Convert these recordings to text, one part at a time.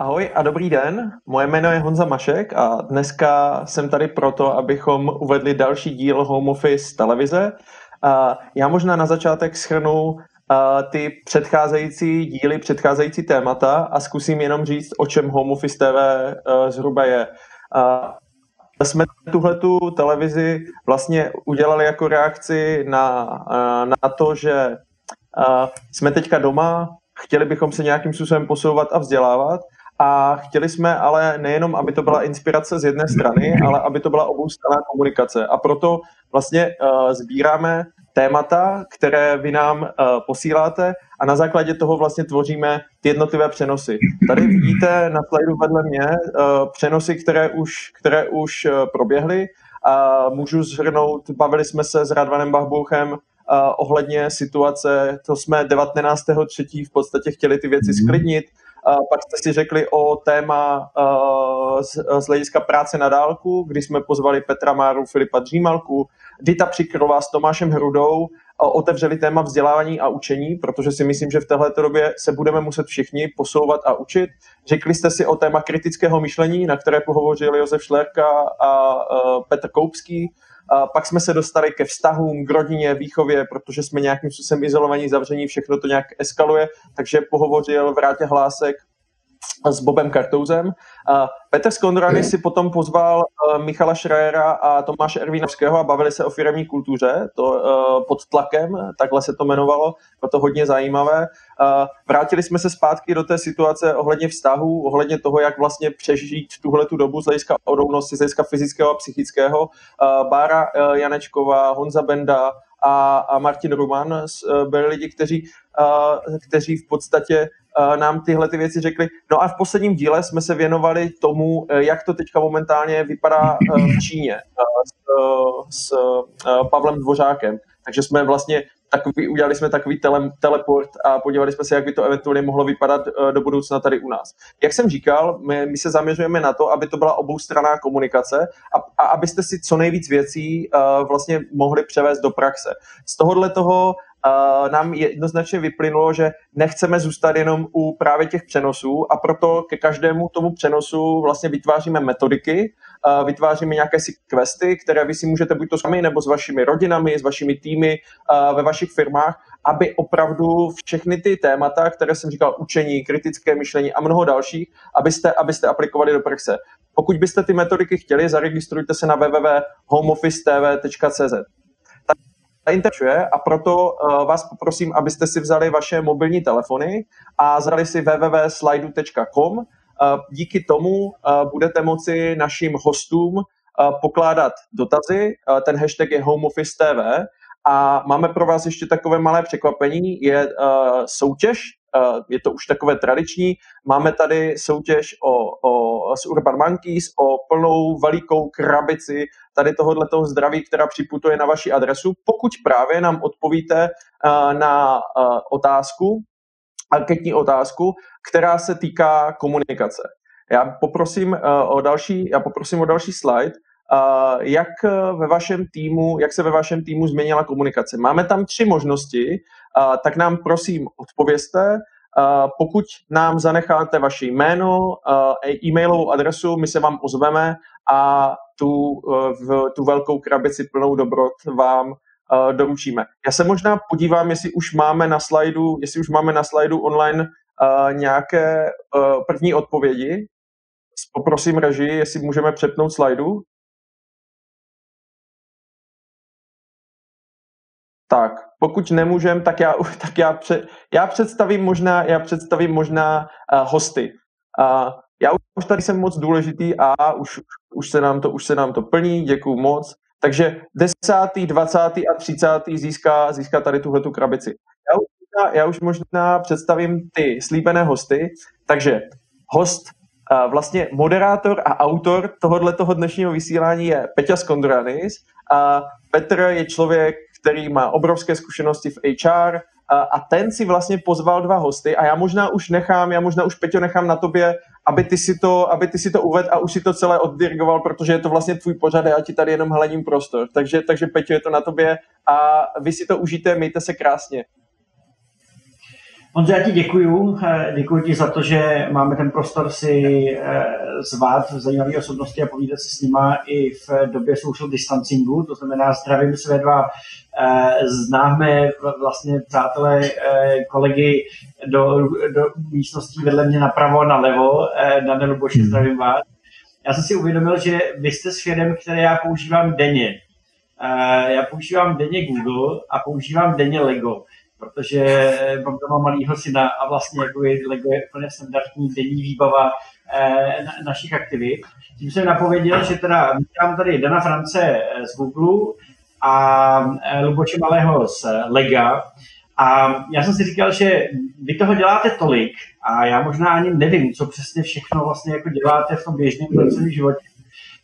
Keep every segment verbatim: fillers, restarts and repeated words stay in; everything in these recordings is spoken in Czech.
Ahoj a dobrý den, moje jméno je Honza Mašek a dneska jsem tady proto, abychom uvedli další díl Home Office televize. Já možná na začátek shrnu ty předcházející díly, předcházející témata a zkusím jenom říct, o čem Home Office té vé zhruba je. Jsme tuhletu televizi vlastně udělali jako reakci na, na to, že jsme teďka doma, chtěli bychom se nějakým způsobem posouvat a vzdělávat. A chtěli jsme ale nejenom, aby to byla inspirace z jedné strany, ale aby to byla oboustranná komunikace. A proto vlastně uh, sbíráme témata, které vy nám uh, posíláte a na základě toho vlastně tvoříme ty jednotlivé přenosy. Tady vidíte na slajdu vedle mě uh, přenosy, které už, které už uh, proběhly. A můžu shrnout, bavili jsme se s Radvanem Bachbouchem ohledně situace, to jsme devatenáctého třetího v podstatě chtěli ty věci sklidnit, pak jste si řekli o téma z hlediska práce na dálku, kdy jsme pozvali Petra Máru, Filipa Dřímalku, Dita Přikrová s Tomášem Hrudou, otevřeli téma vzdělávání a učení, protože si myslím, že v této době se budeme muset všichni posouvat a učit. Řekli jste si o téma kritického myšlení, na které pohovořili Josef Šlérka a Petr Koubský. A pak jsme se dostali ke vztahům, k rodině, výchově, protože jsme nějakým způsobem izolovaní, zavření, všechno to nějak eskaluje, takže pohovořil Vrátě Hlásek s Bobem Kartouzem. A Petr Skondraný si potom pozval Michala Schreiera a Tomáše Ervínovského a bavili se o firemní kultuře, to pod tlakem, takhle se to jmenovalo, bylo to hodně zajímavé. Vrátili jsme se zpátky do té situace ohledně vztahů, ohledně toho, jak vlastně přežít tuhletu dobu z hlediska odolnosti, z hlediska fyzického a psychického. Bára Janečková, Honza Benda a Martin Ruman byli lidi, kteří, kteří v podstatě nám tyhle ty věci řekli. No a v posledním díle jsme se věnovali tomu, jak to teďka momentálně vypadá v Číně s, s Pavlem Dvořákem. Takže jsme vlastně takový, udělali jsme takový tele, teleport a podívali jsme se, jak by to eventuálně mohlo vypadat do budoucna tady u nás. Jak jsem říkal, my, my se zaměřujeme na to, aby to byla oboustranná komunikace a, a abyste si co nejvíc věcí uh, vlastně mohli převést do praxe. Z tohohle toho Uh, nám jednoznačně vyplynulo, že nechceme zůstat jenom u právě těch přenosů a proto ke každému tomu přenosu vlastně vytváříme metodiky, uh, vytváříme nějaké si questy, které vy si můžete buď to sami nebo s vašimi rodinami, s vašimi týmy uh, ve vašich firmách, aby opravdu všechny ty témata, které jsem říkal, učení, kritické myšlení a mnoho dalších, abyste, abyste aplikovali do praxe. Pokud byste ty metodiky chtěli, zaregistrujte se na w w w tečka home office tv tečka c z. Interčuje a proto uh, vás poprosím, abyste si vzali vaše mobilní telefony a zadali si w w w tečka slido tečka com. Uh, díky tomu uh, budete moci našim hostům uh, pokládat dotazy. Uh, ten hashtag je Home Office té vé a máme pro vás ještě takové malé překvapení. Je uh, soutěž, uh, je to už takové tradiční. Máme tady soutěž o, o, s Urban Monkeys o plnou velikou krabici tady tohoto zdraví, která připutuje na vaši adresu, pokud právě nám odpovíte na otázku, anketní otázku, která se týká komunikace. Já poprosím o další, já poprosím o další slide. Jak ve vašem týmu, jak se ve vašem týmu změnila komunikace? Máme tam tři možnosti, tak nám prosím odpovězte. Pokud nám zanecháte vaše jméno, e-mailovou adresu, my se vám ozveme a tu, v, tu velkou krabici plnou dobrot vám doručíme. Já se možná podívám, jestli už máme na slajdu, jestli už máme na slajdu online nějaké první odpovědi. Poprosím režii, jestli můžeme přepnout slajdu. Tak, pokud nemůžem, tak já, tak já, před, já představím možná, já představím možná uh, hosty. Uh, já už tady jsem moc důležitý a už, už, se nám to, už se nám to plní, děkuju moc. Takže desátý, dvacátý a třicátý získá, získá tady tuhletu krabici. Já už, já už možná představím ty slíbené hosty. Takže host, uh, vlastně moderátor a autor tohoto dnešního vysílání je Petr Skondraný. Uh, Petr je člověk, který má obrovské zkušenosti v há er a, a ten si vlastně pozval dva hosty a já možná už nechám, já možná už, Peťo, nechám na tobě, aby ty si to, aby ty si to uvedl a už si to celé oddirigoval, protože je to vlastně tvůj pořad a já ti tady jenom hledím prostor. Takže, takže Peťo, je to na tobě a vy si to užijte, mějte se krásně. Honzo, já ti děkuju. Děkuji ti za to, že máme ten prostor si zvát zajímavé osobnosti a povídat si s nima i v době social distancingu, to znamená zdravím své dva známé vlastně přátelé, kolegy do, do místností vedle mě napravo a nalevo. Dane, Luboši, zdravím vás. Já jsem si uvědomil, že vy jste s firem, které já používám denně. Já používám denně Google a používám denně Lego, protože mám doma malýho syna a vlastně jako je Lego je úplně standardní denní výbava na, našich aktivit. Tím jsem napověděl, že teda mám tady Dana France z Google a Luboše Malého z Lega. A já jsem si říkal, že vy toho děláte tolik a já možná ani nevím, co přesně všechno vlastně jako děláte v tom běžném pracovním životě.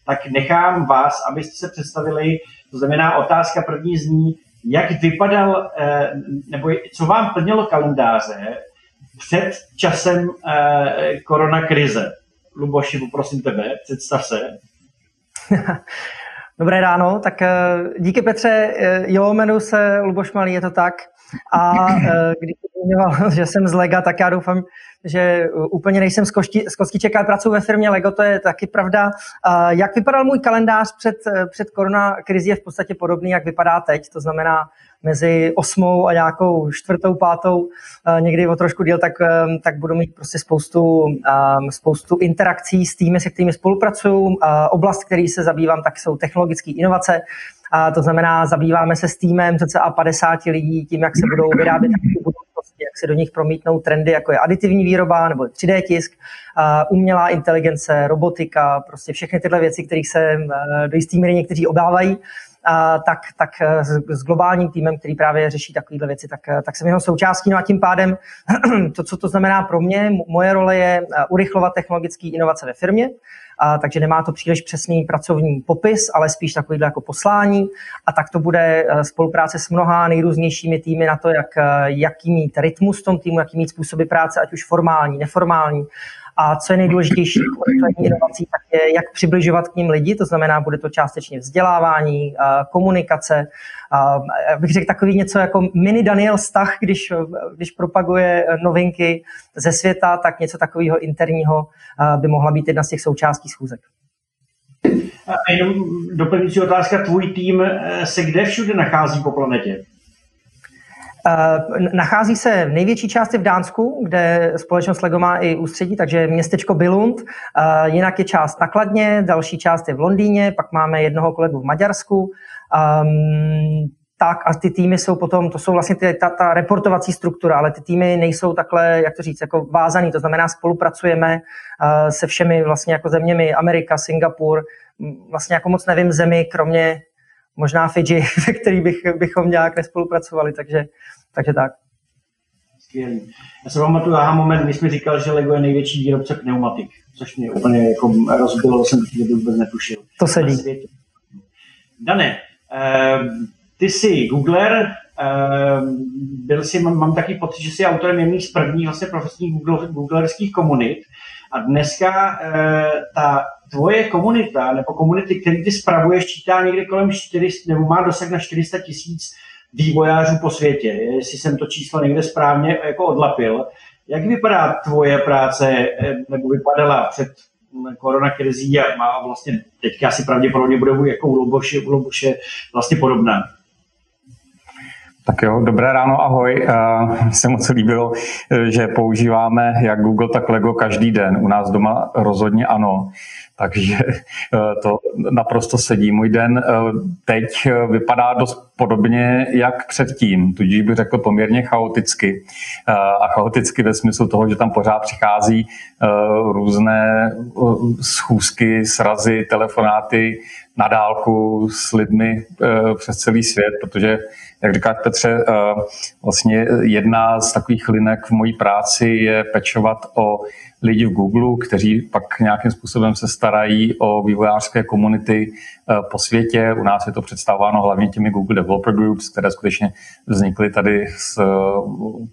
Tak nechám vás, abyste se představili, to znamená otázka první zní, jak vypadal, nebo co vám plnilo kalendáře před časem koronakrize? Luboši, poprosím tebe, představ se. Dobré ráno, tak díky Petře, jo, jmenuji se Luboš Malý, je to tak. A když jsem zmiňoval, že jsem z Lega, tak já doufám, že úplně nejsem z, košti, z kostiček a pracuji ve firmě Lego, to je taky pravda. Jak vypadal můj kalendář před, před koronakrizí je v podstatě podobný, jak vypadá teď, to znamená mezi osmou a nějakou čtvrtou, pátou, někdy o trošku díl, tak, tak budu mít prostě spoustu, spoustu interakcí s týmy, se kterými spolupracuju. Oblast, který se zabývám, tak jsou technologické inovace. A to znamenná, zabýváme se s týmem cca padesát lidí tím, jak se budou vyrábět budoucnosti, jak se do nich promítnou trendy, jako je aditivní výroba nebo tři dé tisk, umělá inteligence, robotika, prostě všechny tyhle věci, kterých se do jistý míry někteří obávají. A tak, tak s globálním týmem, který právě řeší takovéhle věci, tak, tak jsem jeho součástí. No a tím pádem to, co to znamená pro mě, moje role je urychlovat technologické inovace ve firmě, a takže nemá to příliš přesný pracovní popis, ale spíš takovýhle jako poslání. A tak to bude spolupráce s mnoha nejrůznějšími týmy na to, jak, jaký mít rytmus v tom týmu, jaký mít způsoby práce, ať už formální, neformální. A co je nejdůležitější k inovací, tak je, jak přibližovat k ním lidi, to znamená, bude to částečně vzdělávání, komunikace. Já bych řekl takový něco jako mini Daniel Stach, když, když propaguje novinky ze světa, tak něco takového interního by mohla být jedna z těch součástí schůzek. A jenom doplňující otázka, tvůj tým se kde všude nachází po planetě? Nachází se v největší části v Dánsku, kde společnost Lego má i ústředí, takže městečko Bilund. Jinak je část na Kladně, další část je v Londýně, pak máme jednoho kolegu v Maďarsku. Um, tak a ty týmy jsou potom, to jsou vlastně ty, ta, ta reportovací struktura, ale ty týmy nejsou takhle, jak to říct, jako vázaný, to znamená spolupracujeme uh, se všemi vlastně jako zeměmi, Amerika, Singapur, vlastně jako moc nevím zemi, kromě možná Fidži, ve kterých bych, bychom nějak nespolupracovali, takže, takže tak. Skvělý. Já se pamatuju, aha, moment, když jsme říkal, že Lego je největší výrobce pneumatik, což mě úplně jako rozbilo, jsem to vůbec netušil. To se ví. Dane, ty jsi Googler, byl jsi, mám taky pocit, že jsi autorem jedných z prvních vlastně profesních googlerských komunit a dneska ta tvoje komunita nebo komunity, které ty spravuješ, čítá někde kolem čtyři sta, nebo má dosah na čtyři sta tisíc vývojářů po světě, jestli jsem to číslo někde správně jako odlapil. Jak vypadá tvoje práce, nebo vypadala před koronakrizí a má vlastně teďka asi pravděpodobně bude jako u Luboše, u Luboše vlastně podobná. Tak jo, dobré ráno, ahoj. Mně se moc líbilo, že používáme jak Google, tak Lego každý den. U nás doma rozhodně ano, takže to naprosto sedí. Můj den teď vypadá dost podobně jak předtím, tudíž bych řekl poměrně chaoticky. A chaoticky ve smyslu toho, že tam pořád přichází různé schůzky, srazy, telefonáty na dálku s lidmi přes celý svět, protože jak říkáš, Petře, vlastně jedna z takových linek v mojí práci je pečovat o lidi v Google, kteří pak nějakým způsobem se starají o vývojářské komunity po světě. U nás je to představováno hlavně těmi Google Developer Groups, které skutečně vznikly tady s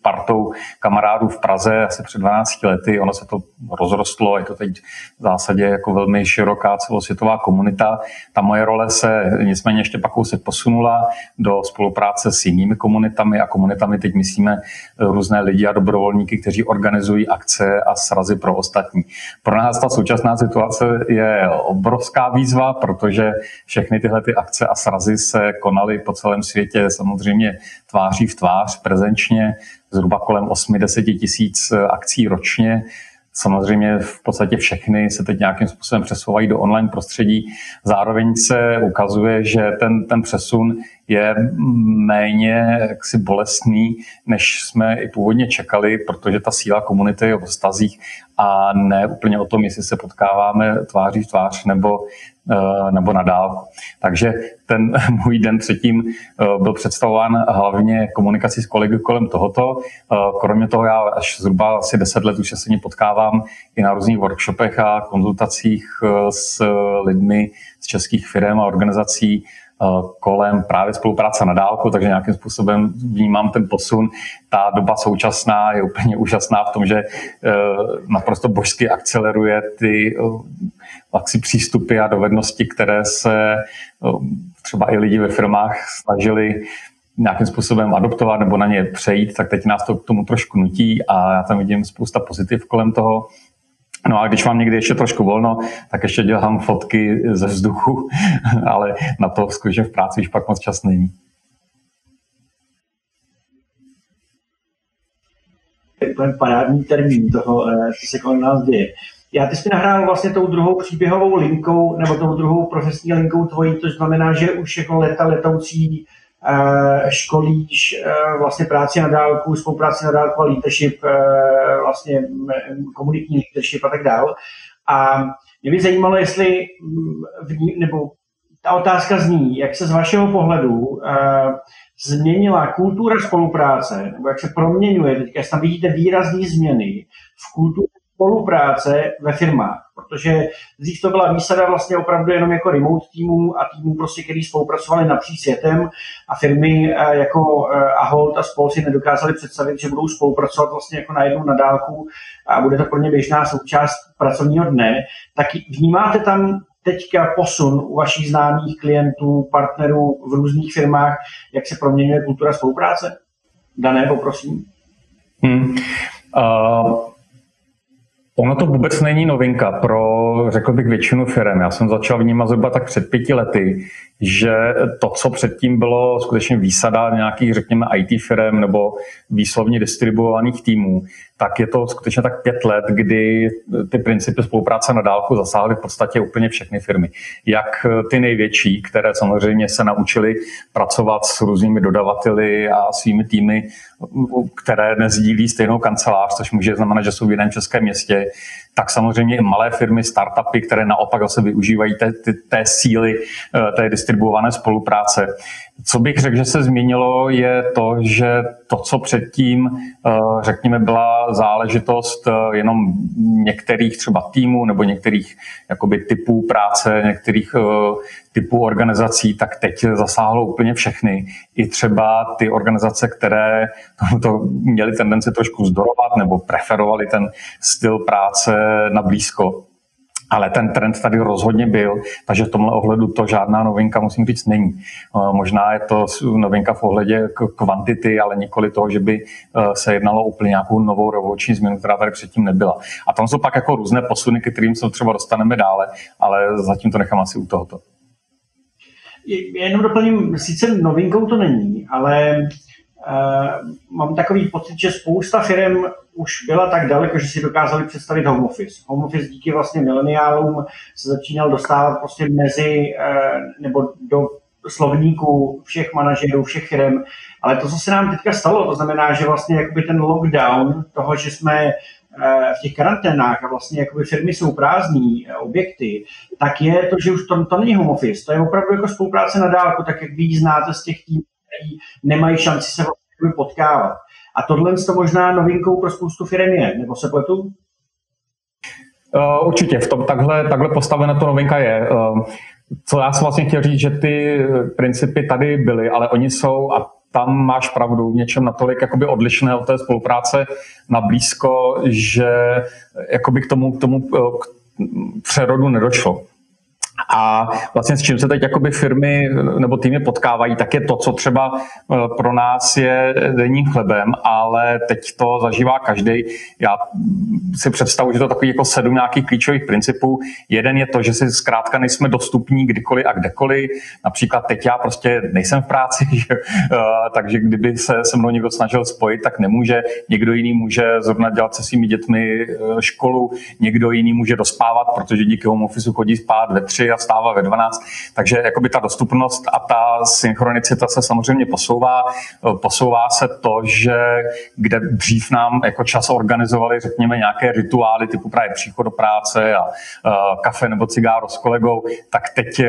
partou kamarádů v Praze asi před dvanácti lety. Ono se to rozrostlo, je to teď v zásadě jako velmi široká celosvětová komunita. Ta moje role se nicméně ještě pak kousek posunula do spolupráce s jinými komunitami a komunitami teď myslíme různé lidi a dobrovolníky, kteří organizují akce a srazy pro ostatní. Pro nás ta současná situace je obrovská výzva, protože všechny tyhle ty akce a srazy se konaly po celém světě samozřejmě tváří v tvář, prezenčně, zhruba kolem osmi až deseti tisíc akcí ročně. Samozřejmě v podstatě všechny se teď nějakým způsobem přesouvají do online prostředí. Zároveň se ukazuje, že ten, ten přesun je méně jaksi bolestný, než jsme i původně čekali, protože ta síla komunity je o vztazích a ne úplně o tom, jestli se potkáváme tváří v tvář nebo, nebo na dálku. Takže ten můj den předtím byl představován hlavně komunikací s kolegy kolem tohoto. Kromě toho já až zhruba asi deset let už se s ním potkávám i na různých workshopech a konzultacích s lidmi z českých firm a organizací kolem právě spolupráce na dálku, takže nějakým způsobem vnímám ten posun. Ta doba současná je úplně úžasná v tom, že naprosto božsky akceleruje ty akci přístupy a dovednosti, které se třeba i lidi ve firmách snažili nějakým způsobem adoptovat nebo na ně přejít, tak teď nás to k tomu trošku nutí a já tam vidím spousta pozitiv kolem toho. No a když mám někdy ještě trošku volno, tak ještě dělám fotky ze vzduchu, ale na to skutečně v práci už pak moc čas není. Ten parádní termín toho, co se kolem nás děje. Já ty jsi nahrál vlastně tou druhou příběhovou linkou, nebo tou druhou profesní linkou tvojí, což znamená, že už jako leta letoucí školíš vlastně práci na dálku, spolupráci na dálku a leadership, vlastně komunitní leadership a tak dál. A mě by zajímalo, jestli, nebo ta otázka zní, jak se z vašeho pohledu změnila kultura spolupráce, nebo jak se proměňuje, teďka tam vidíte výrazné změny v kultuře spolupráce ve firmách, protože dřív to byla výsada vlastně opravdu jenom jako remote týmů a týmů, prostě, který spolupracovali napříč světem a firmy jako Ahold a spol si nedokázali představit, že budou spolupracovat vlastně jako najednou na dálku a bude to pro ně běžná součást pracovního dne. Tak vnímáte tam teďka posun u vašich známých klientů, partnerů v různých firmách, jak se proměňuje kultura spolupráce? Dané, poprosím. Hmm. Uh... Ono to vůbec není novinka pro, řekl bych, většinu firem. Já jsem začal vnímat zhruba tak před pěti lety, že to, co předtím bylo skutečně výsada nějakých, řekněme, í té firem nebo výslovně distribuovaných týmů, tak je to skutečně tak pět let, kdy ty principy spolupráce na dálku zasáhly v podstatě úplně všechny firmy. Jak ty největší, které samozřejmě se naučily pracovat s různými dodavateli a svými týmy, které nezdílí stejnou kancelář, což může znamenat, že jsou v jiném českém městě, tak samozřejmě i malé firmy, startupy, které naopak zase využívají té, té, té síly, té distribuované spolupráce. Co bych řekl, že se změnilo, je to, že to, co předtím, řekněme, byla záležitost jenom některých třeba týmů nebo některých jakoby typů práce, některých typů organizací, tak teď zasáhlo úplně všechny. I třeba ty organizace, které to měly tendenci trošku vzdorovat nebo preferovali ten styl práce na blízko. Ale ten trend tady rozhodně byl, takže v tomhle ohledu to žádná novinka, musím říct, není. Možná je to novinka v ohledě kvantity, ale nikoli toho, že by se jednalo úplně nějakou novou revoluční změnu, která tady předtím nebyla. A tam jsou pak jako různé posuny, ke kterým se třeba dostaneme dále, ale zatím to nechám asi u tohoto. Já jenom doplním, sice novinkou to není, ale uh, mám takový pocit, že spousta firem už byla tak daleko, že si dokázali představit home office. Home office díky vlastně mileniálům se začínal dostávat prostě mezi nebo do slovníku všech manažerů, všech firem. Ale to, co se nám teďka stalo, to znamená, že vlastně jakoby ten lockdown toho, že jsme v těch karanténách a vlastně jakoby firmy jsou prázdní objekty, tak je to, že už to, to není home office. To je opravdu jako spolupráce na dálku, tak jak vy znáte z těch týmů, kteří nemají šanci se potkávat. A tohle to možná novinkou pro spoustu firem je, nebo se pletu? Uh, určitě, v tom, takhle, takhle postavená to novinka je. Uh, co já jsem vlastně chtěl říct, že ty principy tady byly, ale oni jsou, a tam máš pravdu, v něčem natolik jakoby odlišné od té spolupráce na blízko, že jakoby k tomu, k tomu k přerodu nedošlo. A vlastně s čím se teď jakoby firmy nebo týmy potkávají, tak je to, co třeba pro nás je denním chlebem, ale teď to zažívá každý. Já si představuji, že to takový jako sedm nějakých klíčových principů. Jeden je to, že si zkrátka nejsme dostupní kdykoliv a kdekoliv. Například teď já prostě nejsem v práci, že? Takže kdyby se se mnou někdo snažil spojit, tak nemůže. Někdo jiný může zrovna dělat se svými dětmi školu, někdo jiný může dospávat, protože díky home office chodí spát ve tři a vstává ve dvanáct. Takže jakoby ta dostupnost a ta synchronicita se samozřejmě posouvá. Posouvá se to, že kde dřív nám jako čas organizovali, řekněme, nějaké rituály typu právě příchod do práce a uh, kafe nebo cigáro s kolegou, tak teď uh,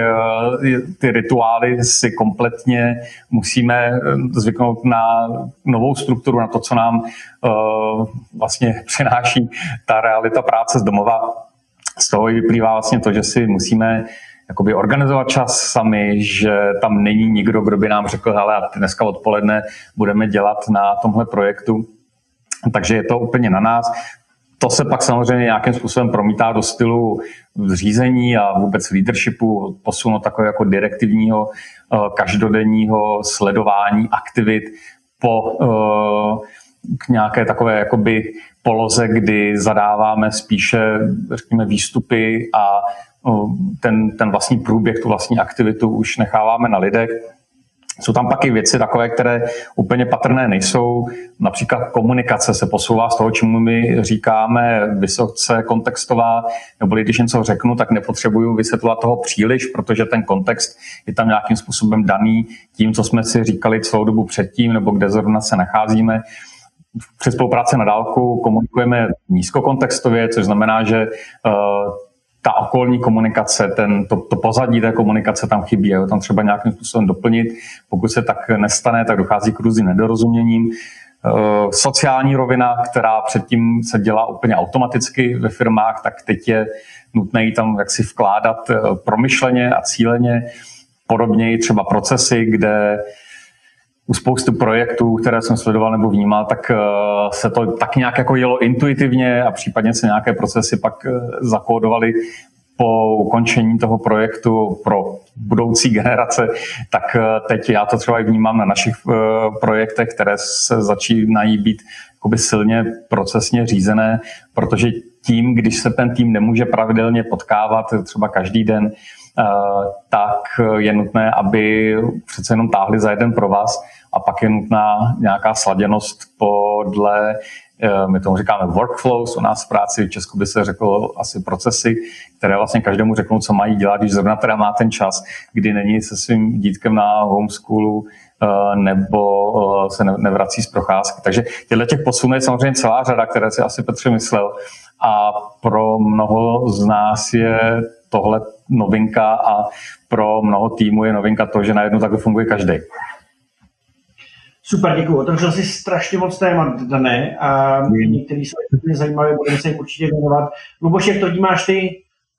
ty rituály si kompletně musíme zvyknout na novou strukturu, na to, co nám uh, vlastně přináší ta realita práce z domova. Z toho vyplývá vlastně to, že si musíme jakoby organizovat čas sami, že tam není nikdo, kdo by nám řekl, hele, dneska odpoledne budeme dělat na tomhle projektu. Takže je to úplně na nás. To se pak samozřejmě nějakým způsobem promítá do stylu řízení a vůbec leadershipu, posunu takového jako direktivního, každodenního sledování aktivit po k nějaké takové jakoby poloze, kdy zadáváme spíše, řekněme, výstupy a ten, ten vlastní průběh, tu vlastní aktivitu už necháváme na lidech. Jsou tam pak i věci takové, které úplně patrné nejsou. Například komunikace se posouvá z toho, čemu my říkáme vysoce kontextová, nebo když něco řeknu, tak nepotřebuju vysvětlovat toho příliš, protože ten kontext je tam nějakým způsobem daný tím, co jsme si říkali celou dobu předtím, nebo kde zrovna se nacházíme. Při spolupráci na dálku komunikujeme nízkokontextově, což znamená, že uh, ta okolní komunikace, ten, to, to pozadí té komunikace tam chybí, je tam třeba nějakým způsobem doplnit. Pokud se tak nestane, tak dochází k různým nedorozuměním. Uh, sociální rovina, která předtím se dělá úplně automaticky ve firmách, tak teď je nutné ji tam jaksi vkládat promyšleně a cíleně. Podobně třeba procesy, kde u spoustu projektů, které jsem sledoval nebo vnímal, tak se to tak nějak jako jelo intuitivně a případně se nějaké procesy pak zakódovaly po ukončení toho projektu pro budoucí generace. Tak teď já to třeba i vnímám na našich projektech, které se začínají být jakoby silně procesně řízené, protože tím, když se ten tým nemůže pravidelně potkávat třeba každý den, tak je nutné, aby přece jenom táhli za jeden provaz a pak je nutná nějaká sladěnost podle, my tomu říkáme workflows u nás v práci, v Česku by se řeklo asi procesy, které vlastně každému řeknou, co mají dělat, když zrovna teda má ten čas, kdy není se svým dítkem na homeschoolu nebo se nevrací z procházky. Takže těchto těch posunů je samozřejmě celá řada, které si asi Petře myslel, a pro mnoho z nás je tohle novinka a pro mnoho týmů je novinka to, že najednou takhle funguje každý. Super, děkuji. Otevřel jsi strašně moc témat, Dané, a některé jsou zajímavé, budeme se jim určitě věnovat. Luboš, jak to vnímáš ty?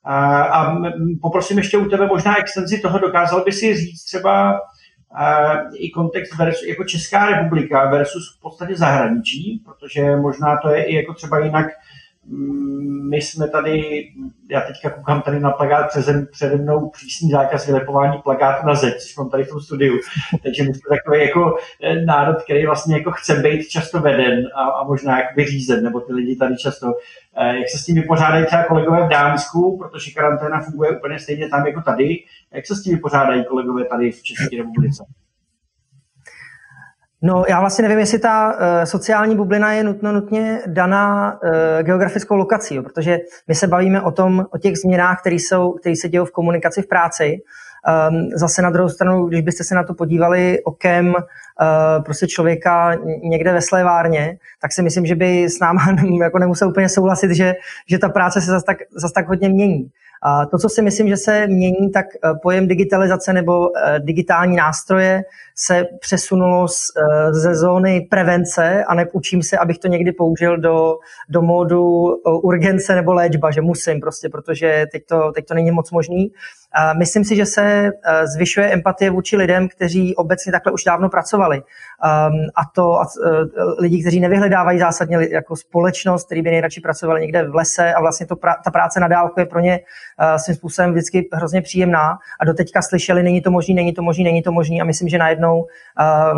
A, a poprosím ještě u tebe možná extenzi toho, dokázal by si říct třeba a, i kontext versus, jako Česká republika versus v podstatě zahraničí, protože možná to je i jako třeba jinak. My jsme tady, já teďka koukám tady na plakát přeze, přede mnou přísný zákaz vylepování plakátu na zeď, což mám tady v tom studiu, takže my jsme takový jako národ, který vlastně jako chce být často veden a, a možná jakoby řízen, nebo ty lidi tady často, jak se s tím vypořádají třeba kolegové v Dánsku, protože karanténa funguje úplně stejně tam jako tady, jak se s tím vypořádají kolegové tady v České republice? No, já vlastně nevím, jestli ta e, sociální bublina je nutno nutně daná e, geografickou lokací, jo, protože my se bavíme o tom, o těch změnách, které jsou, které se dějou v komunikaci, v práci. Um, zase na druhou stranu, když byste se na to podívali okem uh, prostě člověka někde ve slévárně, tak si myslím, že by s náma jako nemusel úplně souhlasit, že, že ta práce se zase tak, zas tak hodně mění. A to, co si myslím, že se mění, tak pojem digitalizace nebo digitální nástroje se přesunulo z, ze zóny prevence a neučím se, abych to někdy použil do, do módu urgence nebo léčba, že musím prostě, protože teď to, teď to není moc možný. A myslím si, že se zvyšuje empatie vůči lidem, kteří obecně takhle už dávno pracovali. A to a lidi, kteří nevyhledávají zásadně jako společnost, kteří by nejradši pracovali někde v lese a vlastně to, ta práce na dálku je pro ně svým způsobem vždycky hrozně příjemná a doteďka slyšeli, není to možný, není to možný, není to možný a myslím, že najednou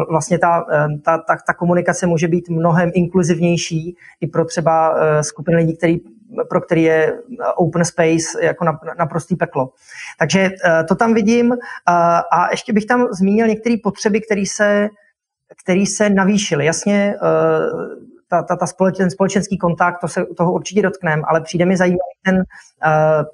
vlastně ta, ta, ta, ta komunikace může být mnohem inkluzivnější i pro třeba skupiny lidí, který, pro který je open space jako naprostý peklo. Takže to tam vidím a ještě bych tam zmínil některé potřeby, které se, který se navýšily. Jasně, ta, ta, ta společ, ten společenský kontakt, to se toho určitě dotkneme, ale přijde mi zajímavý ten uh,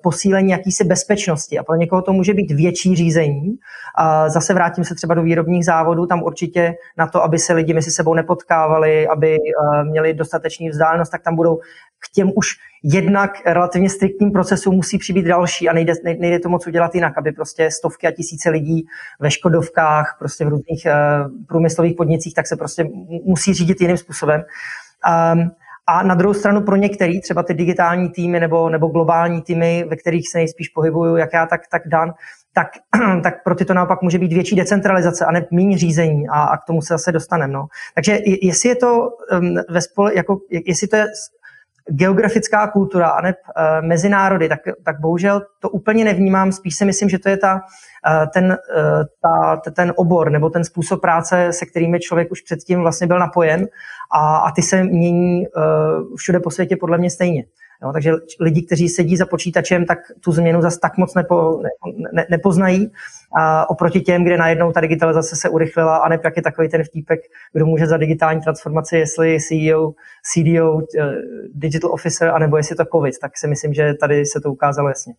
posílení jakýsi bezpečnosti a pro někoho to může být větší řízení. Uh, zase vrátím se třeba do výrobních závodů, tam určitě na to, aby se lidi mezi sebou nepotkávali, aby uh, měli dostatečný vzdálenost, tak tam budou k těm už jednak relativně striktním procesu musí přibýt další a nejde, nejde to moc udělat jinak, aby prostě stovky a tisíce lidí ve Škodovkách, prostě v různých uh, průmyslových podnicích, tak se prostě musí řídit jiným způsobem. Um, a na druhou stranu pro některý, třeba ty digitální týmy nebo, nebo globální týmy, ve kterých se nejspíš pohybuju, jak já, tak, tak Dan, tak, tak pro ty to naopak může být větší decentralizace a ne méně řízení a, a k tomu se zase dostaneme. No. Takže jestli je to um, ve spole, jako, jestli to je geografická kultura a ne uh, mezi národy, tak, tak bohužel to úplně nevnímám, spíš si myslím, že to je ta, uh, ten, uh, ta, ten obor nebo ten způsob práce, se kterými člověk už předtím vlastně byl napojen a, a ty se mění uh, všude po světě podle mě stejně. No, takže lidi, kteří sedí za počítačem, tak tu změnu zase tak moc nepo, ne, ne, nepoznají a oproti těm, kde najednou ta digitalizace se urychlila a ne jak je takový ten vtípek, kdo může za digitální transformaci, jestli C E O, C D O, Digital Officer, anebo jestli to COVID, tak si myslím, že tady se to ukázalo jasně.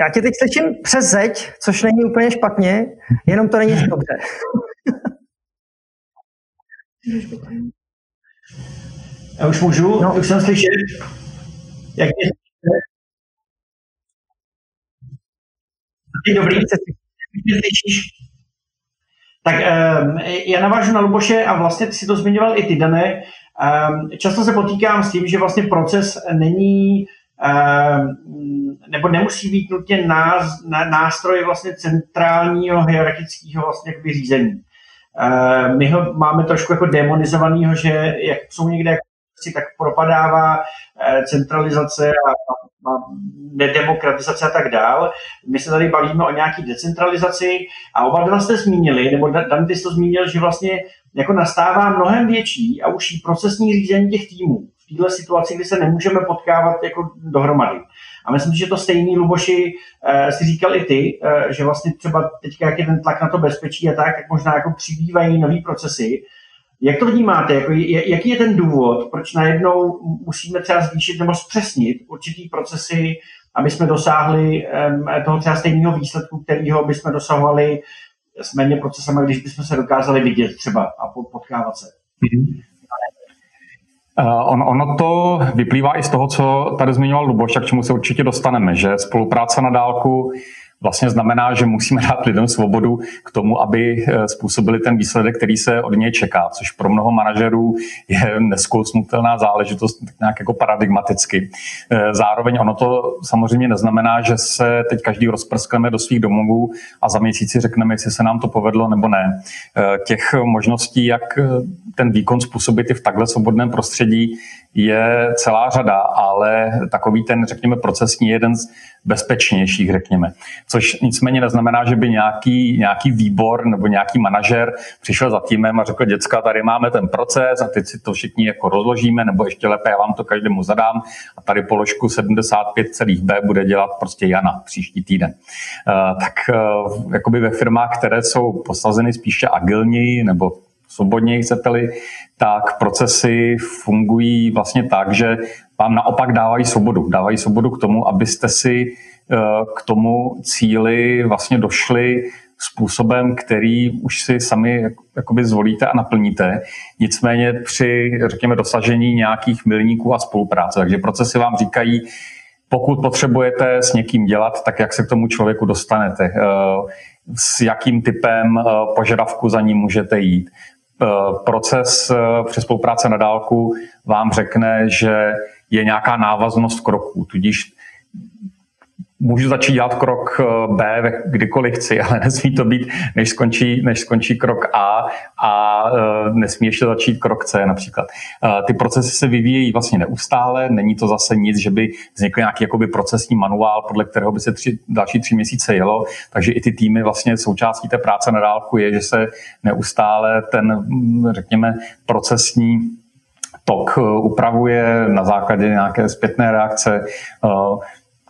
Já tě teď slyším přes zeď, což není úplně špatně, jenom to není dobře. Já už můžu, no. Už jsem slyšel. Jak je? Ty dobrý, ty slyšíš. Tak já navážu na Luboše a vlastně ty si to zmiňoval i ty, Dané. Často se potýkám s tím, že vlastně proces není nebo nemusí být nutně nástroje vlastně centrálního hierarchického vlastně řízení. My ho máme trošku jako demonizovaného, že jak jsou někde, tak propadává centralizace a nedemokratizace a tak dál. My se tady bavíme o nějaké decentralizaci a oba dva jste zmínili, nebo Dan, ty jsi to zmínil, že vlastně jako nastává mnohem větší a užší procesní řízení těch týmů. V této situaci, kdy se nemůžeme potkávat jako dohromady. A myslím si, že to stejný, Luboši, si říkal i ty, že vlastně třeba teďka, jak je ten tlak na to bezpečí a tak, tak možná jako přibývají nový procesy. Jak to vnímáte? Jako, jaký je ten důvod, proč najednou musíme třeba zvýšit nebo zpřesnit určitý procesy, aby jsme dosáhli toho třeba stejného výsledku, kterého bychom dosahovali s méně procesama, když bychom se dokázali vidět třeba a potkávat se? Mm-hmm. Ono to vyplývá i z toho, co tady zmiňoval Luboš, a k čemu se určitě dostaneme, že spolupráce na dálku vlastně znamená, že musíme dát lidem svobodu k tomu, aby způsobili ten výsledek, který se od něj čeká, což pro mnoho manažerů je neskousnutelná záležitost nějak jako paradigmaticky. Zároveň ono to samozřejmě neznamená, že se teď každý rozprskneme do svých domovů a za měsíc si řekneme, jestli se nám to povedlo nebo ne. Těch možností, jak ten výkon způsobit i v takhle svobodném prostředí, je celá řada, ale takový ten, řekněme, procesní je jeden z bezpečnějších, řekněme. Což nicméně neznamená, že by nějaký, nějaký výbor nebo nějaký manažer přišel za týmem a řekl, děcka, tady máme ten proces a teď si to všichni jako rozložíme, nebo ještě lépe, já vám to každému zadám a tady položku sedmdesát pět celá bé bude dělat prostě Jana příští týden. Uh, tak uh, jakoby ve firmách, které jsou posazeny spíše agilněji nebo svobodněji, chcete-li, tak procesy fungují vlastně tak, že vám naopak dávají svobodu. Dávají svobodu k tomu, abyste si k tomu cíli vlastně došli způsobem, který už si sami jakoby zvolíte a naplníte. Nicméně při, řekněme, dosažení nějakých milníků a spolupráce. Takže procesy vám říkají, pokud potřebujete s někým dělat, tak jak se k tomu člověku dostanete, s jakým typem požadavku za ním můžete jít. Proces při spolupráci na dálku vám řekne, že je nějaká návaznost kroků, tudíž můžu začít dělat krok B kdykoliv chci, ale nesmí to být, než skončí, než skončí krok A a nesmí ještě začít krok C například. Ty procesy se vyvíjejí vlastně neustále, není to zase nic, že by vznikl nějaký jakoby procesní manuál, podle kterého by se tři, další tři měsíce jelo, takže i ty týmy vlastně součástí té práce na dálku je, že se neustále ten, řekněme, procesní tok upravuje na základě nějaké zpětné reakce.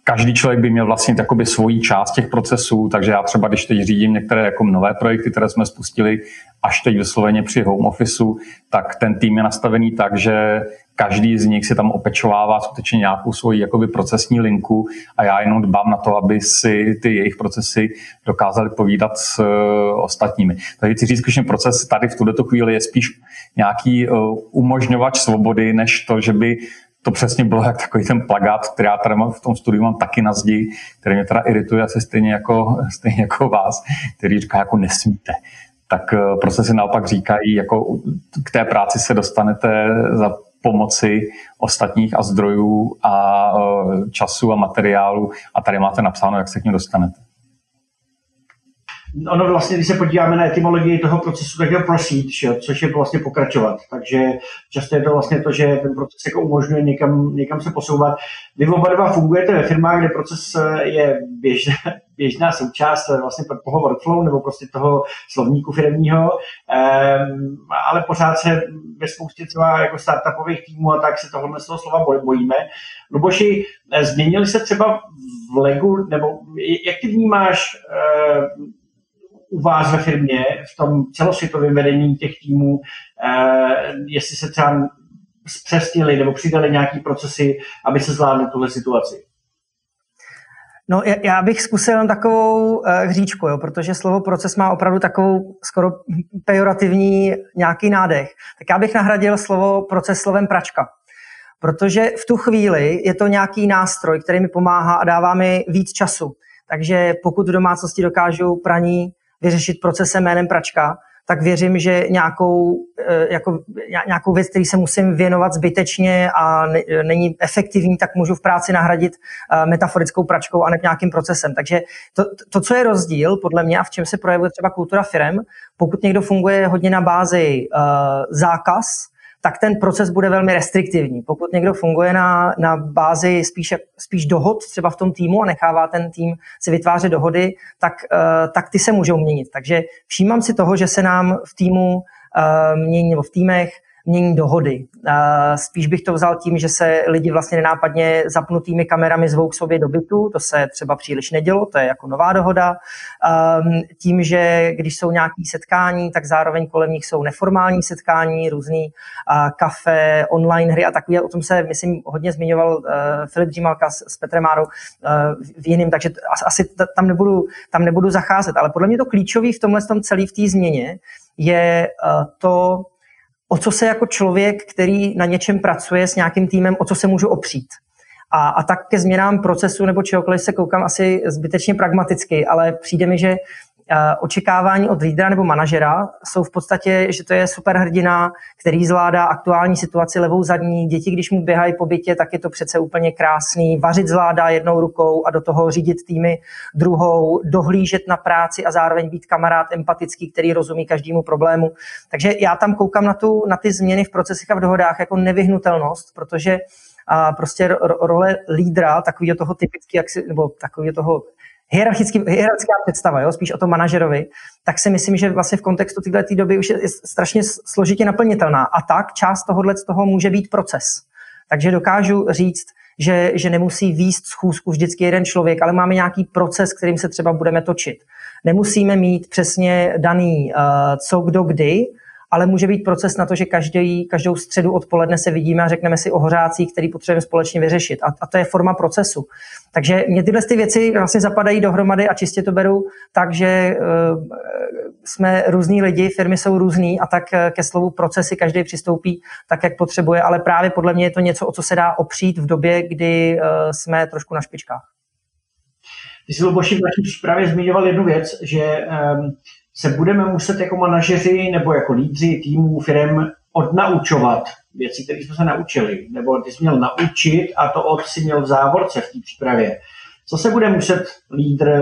Každý člověk by měl vlastně takoby svoji část těch procesů, takže já třeba, když teď řídím některé jako nové projekty, které jsme spustili až teď vysloveně při home officeu, tak ten tým je nastavený tak, že každý z nich si tam opečovává skutečně nějakou svoji jakoby procesní linku a já jenom dbám na to, aby si ty jejich procesy dokázaly povídat s uh, ostatními. Takže chci říct, že proces tady v tuto chvíli je spíš nějaký uh, umožňovač svobody, než to, že by to přesně bylo jak takový ten plagát, který já tady mám, v tom studiu mám taky na zdi, který mě teda irituje asi stejně jako, stejně jako vás, který říká jako nesmíte. Tak procesy naopak říkají, jako k té práci se dostanete za pomoci ostatních a zdrojů a času a materiálu a tady máte napsáno, jak se k ním dostanete. Ono vlastně, když se podíváme na etymologii toho procesu, tak je proceed, což je vlastně pokračovat. Takže často je to vlastně to, že ten proces jako umožňuje někam, někam se posouvat. Vy oba dva fungujete ve firmách, kde proces je běžná, běžná součást vlastně toho workflow nebo prostě toho slovníku firemního, ehm, ale pořád se ve spoustě třeba jako startupových týmů a tak se tohle z toho slova bojíme. Luboši, změnili se třeba v Legu, nebo jak ty vnímáš ehm, u vás ve firmě, v tom celosvětovém vedení těch týmů, eh, jestli se třeba zpřesnili nebo přidali nějaké procesy, aby se zvládly tuhle situaci? No, já bych zkusil jenom takovou eh, hříčku, jo, protože slovo proces má opravdu takovou skoro pejorativní nějaký nádech. Tak já bych nahradil slovo proces slovem pračka. Protože v tu chvíli je to nějaký nástroj, který mi pomáhá a dává mi víc času. Takže pokud v domácnosti dokážou praní vyřešit procesem jménem pračka, tak věřím, že nějakou, jako, nějakou věc, který se musím věnovat zbytečně a ne, není efektivní, tak můžu v práci nahradit metaforickou pračkou a ne nějakým procesem. Takže to, to, co je rozdíl podle mě a v čem se projevuje třeba kultura firem, pokud někdo funguje hodně na bázi uh, zákaz, tak ten proces bude velmi restriktivní. Pokud někdo funguje na, na bázi spíš, spíš dohod třeba v tom týmu a nechává ten tým si vytvářet dohody, tak, uh, tak ty se můžou měnit. Takže všímám si toho, že se nám v týmu uh, mění, nebo v týmech mění dohody. Uh, spíš bych to vzal tím, že se lidi vlastně nenápadně zapnutými kamerami zvou k sobě do bytu, to se třeba příliš nedělo, to je jako nová dohoda. Um, tím, že když jsou nějaké setkání, tak zároveň kolem nich jsou neformální setkání, různý uh, kafe, online hry a takové. O tom se, myslím, hodně zmiňoval uh, Filip Dřímalka s, s Petrem Márou uh, v jiném, takže t- asi t- tam, nebudu, tam nebudu zacházet. Ale podle mě to klíčové v tomhle tom celé v té změně je uh, to, o co se jako člověk, který na něčem pracuje s nějakým týmem, o co se můžu opřít. A, a tak ke změnám procesu nebo čehokoliv se koukám asi zbytečně pragmaticky, ale přijde mi, že uh, očekávání od lídra nebo manažera jsou v podstatě, že to je superhrdina, který zvládá aktuální situaci levou zadní. Děti, když mu běhají po bytě, tak je to přece úplně krásný. Vařit zvládá jednou rukou a do toho řídit týmy druhou, dohlížet na práci a zároveň být kamarád empatický, který rozumí každému problému. Takže já tam koukám na, tu, na ty změny v procesech a v dohodách jako nevyhnutelnost, protože a prostě role lídra, takový toho typický, nebo takový toho hierarchický, hierarchická představa, jo, spíš o tom manažerovi, tak si myslím, že vlastně v kontextu tyhle tý doby už je strašně složitě naplnitelná. A tak část tohohle z toho může být proces. Takže dokážu říct, že, že nemusí vést schůzku vždycky jeden člověk, ale máme nějaký proces, kterým se třeba budeme točit. Nemusíme mít přesně daný, uh, co, kdo, kdy, ale může být proces na to, že každý, každou středu odpoledne se vidíme a řekneme si o hořácích, který potřebujeme společně vyřešit. A, a to je forma procesu. Takže mě tyhle ty věci vlastně zapadají dohromady a čistě to beru tak, že e, jsme různý lidi, firmy jsou různý a tak ke slovu procesy každý přistoupí tak, jak potřebuje, ale právě podle mě je to něco, o co se dá opřít v době, kdy e, jsme trošku na špičkách. Ty jsi, Luboši, v naší přípravě zmiňoval jednu věc, že um, se budeme muset jako manažeři nebo jako lídři týmů, firm odnaučovat věci, které jsme se naučili. Nebo ty jsi měl naučit a to od si měl v závorce v té přípravě. Co se bude muset lídr,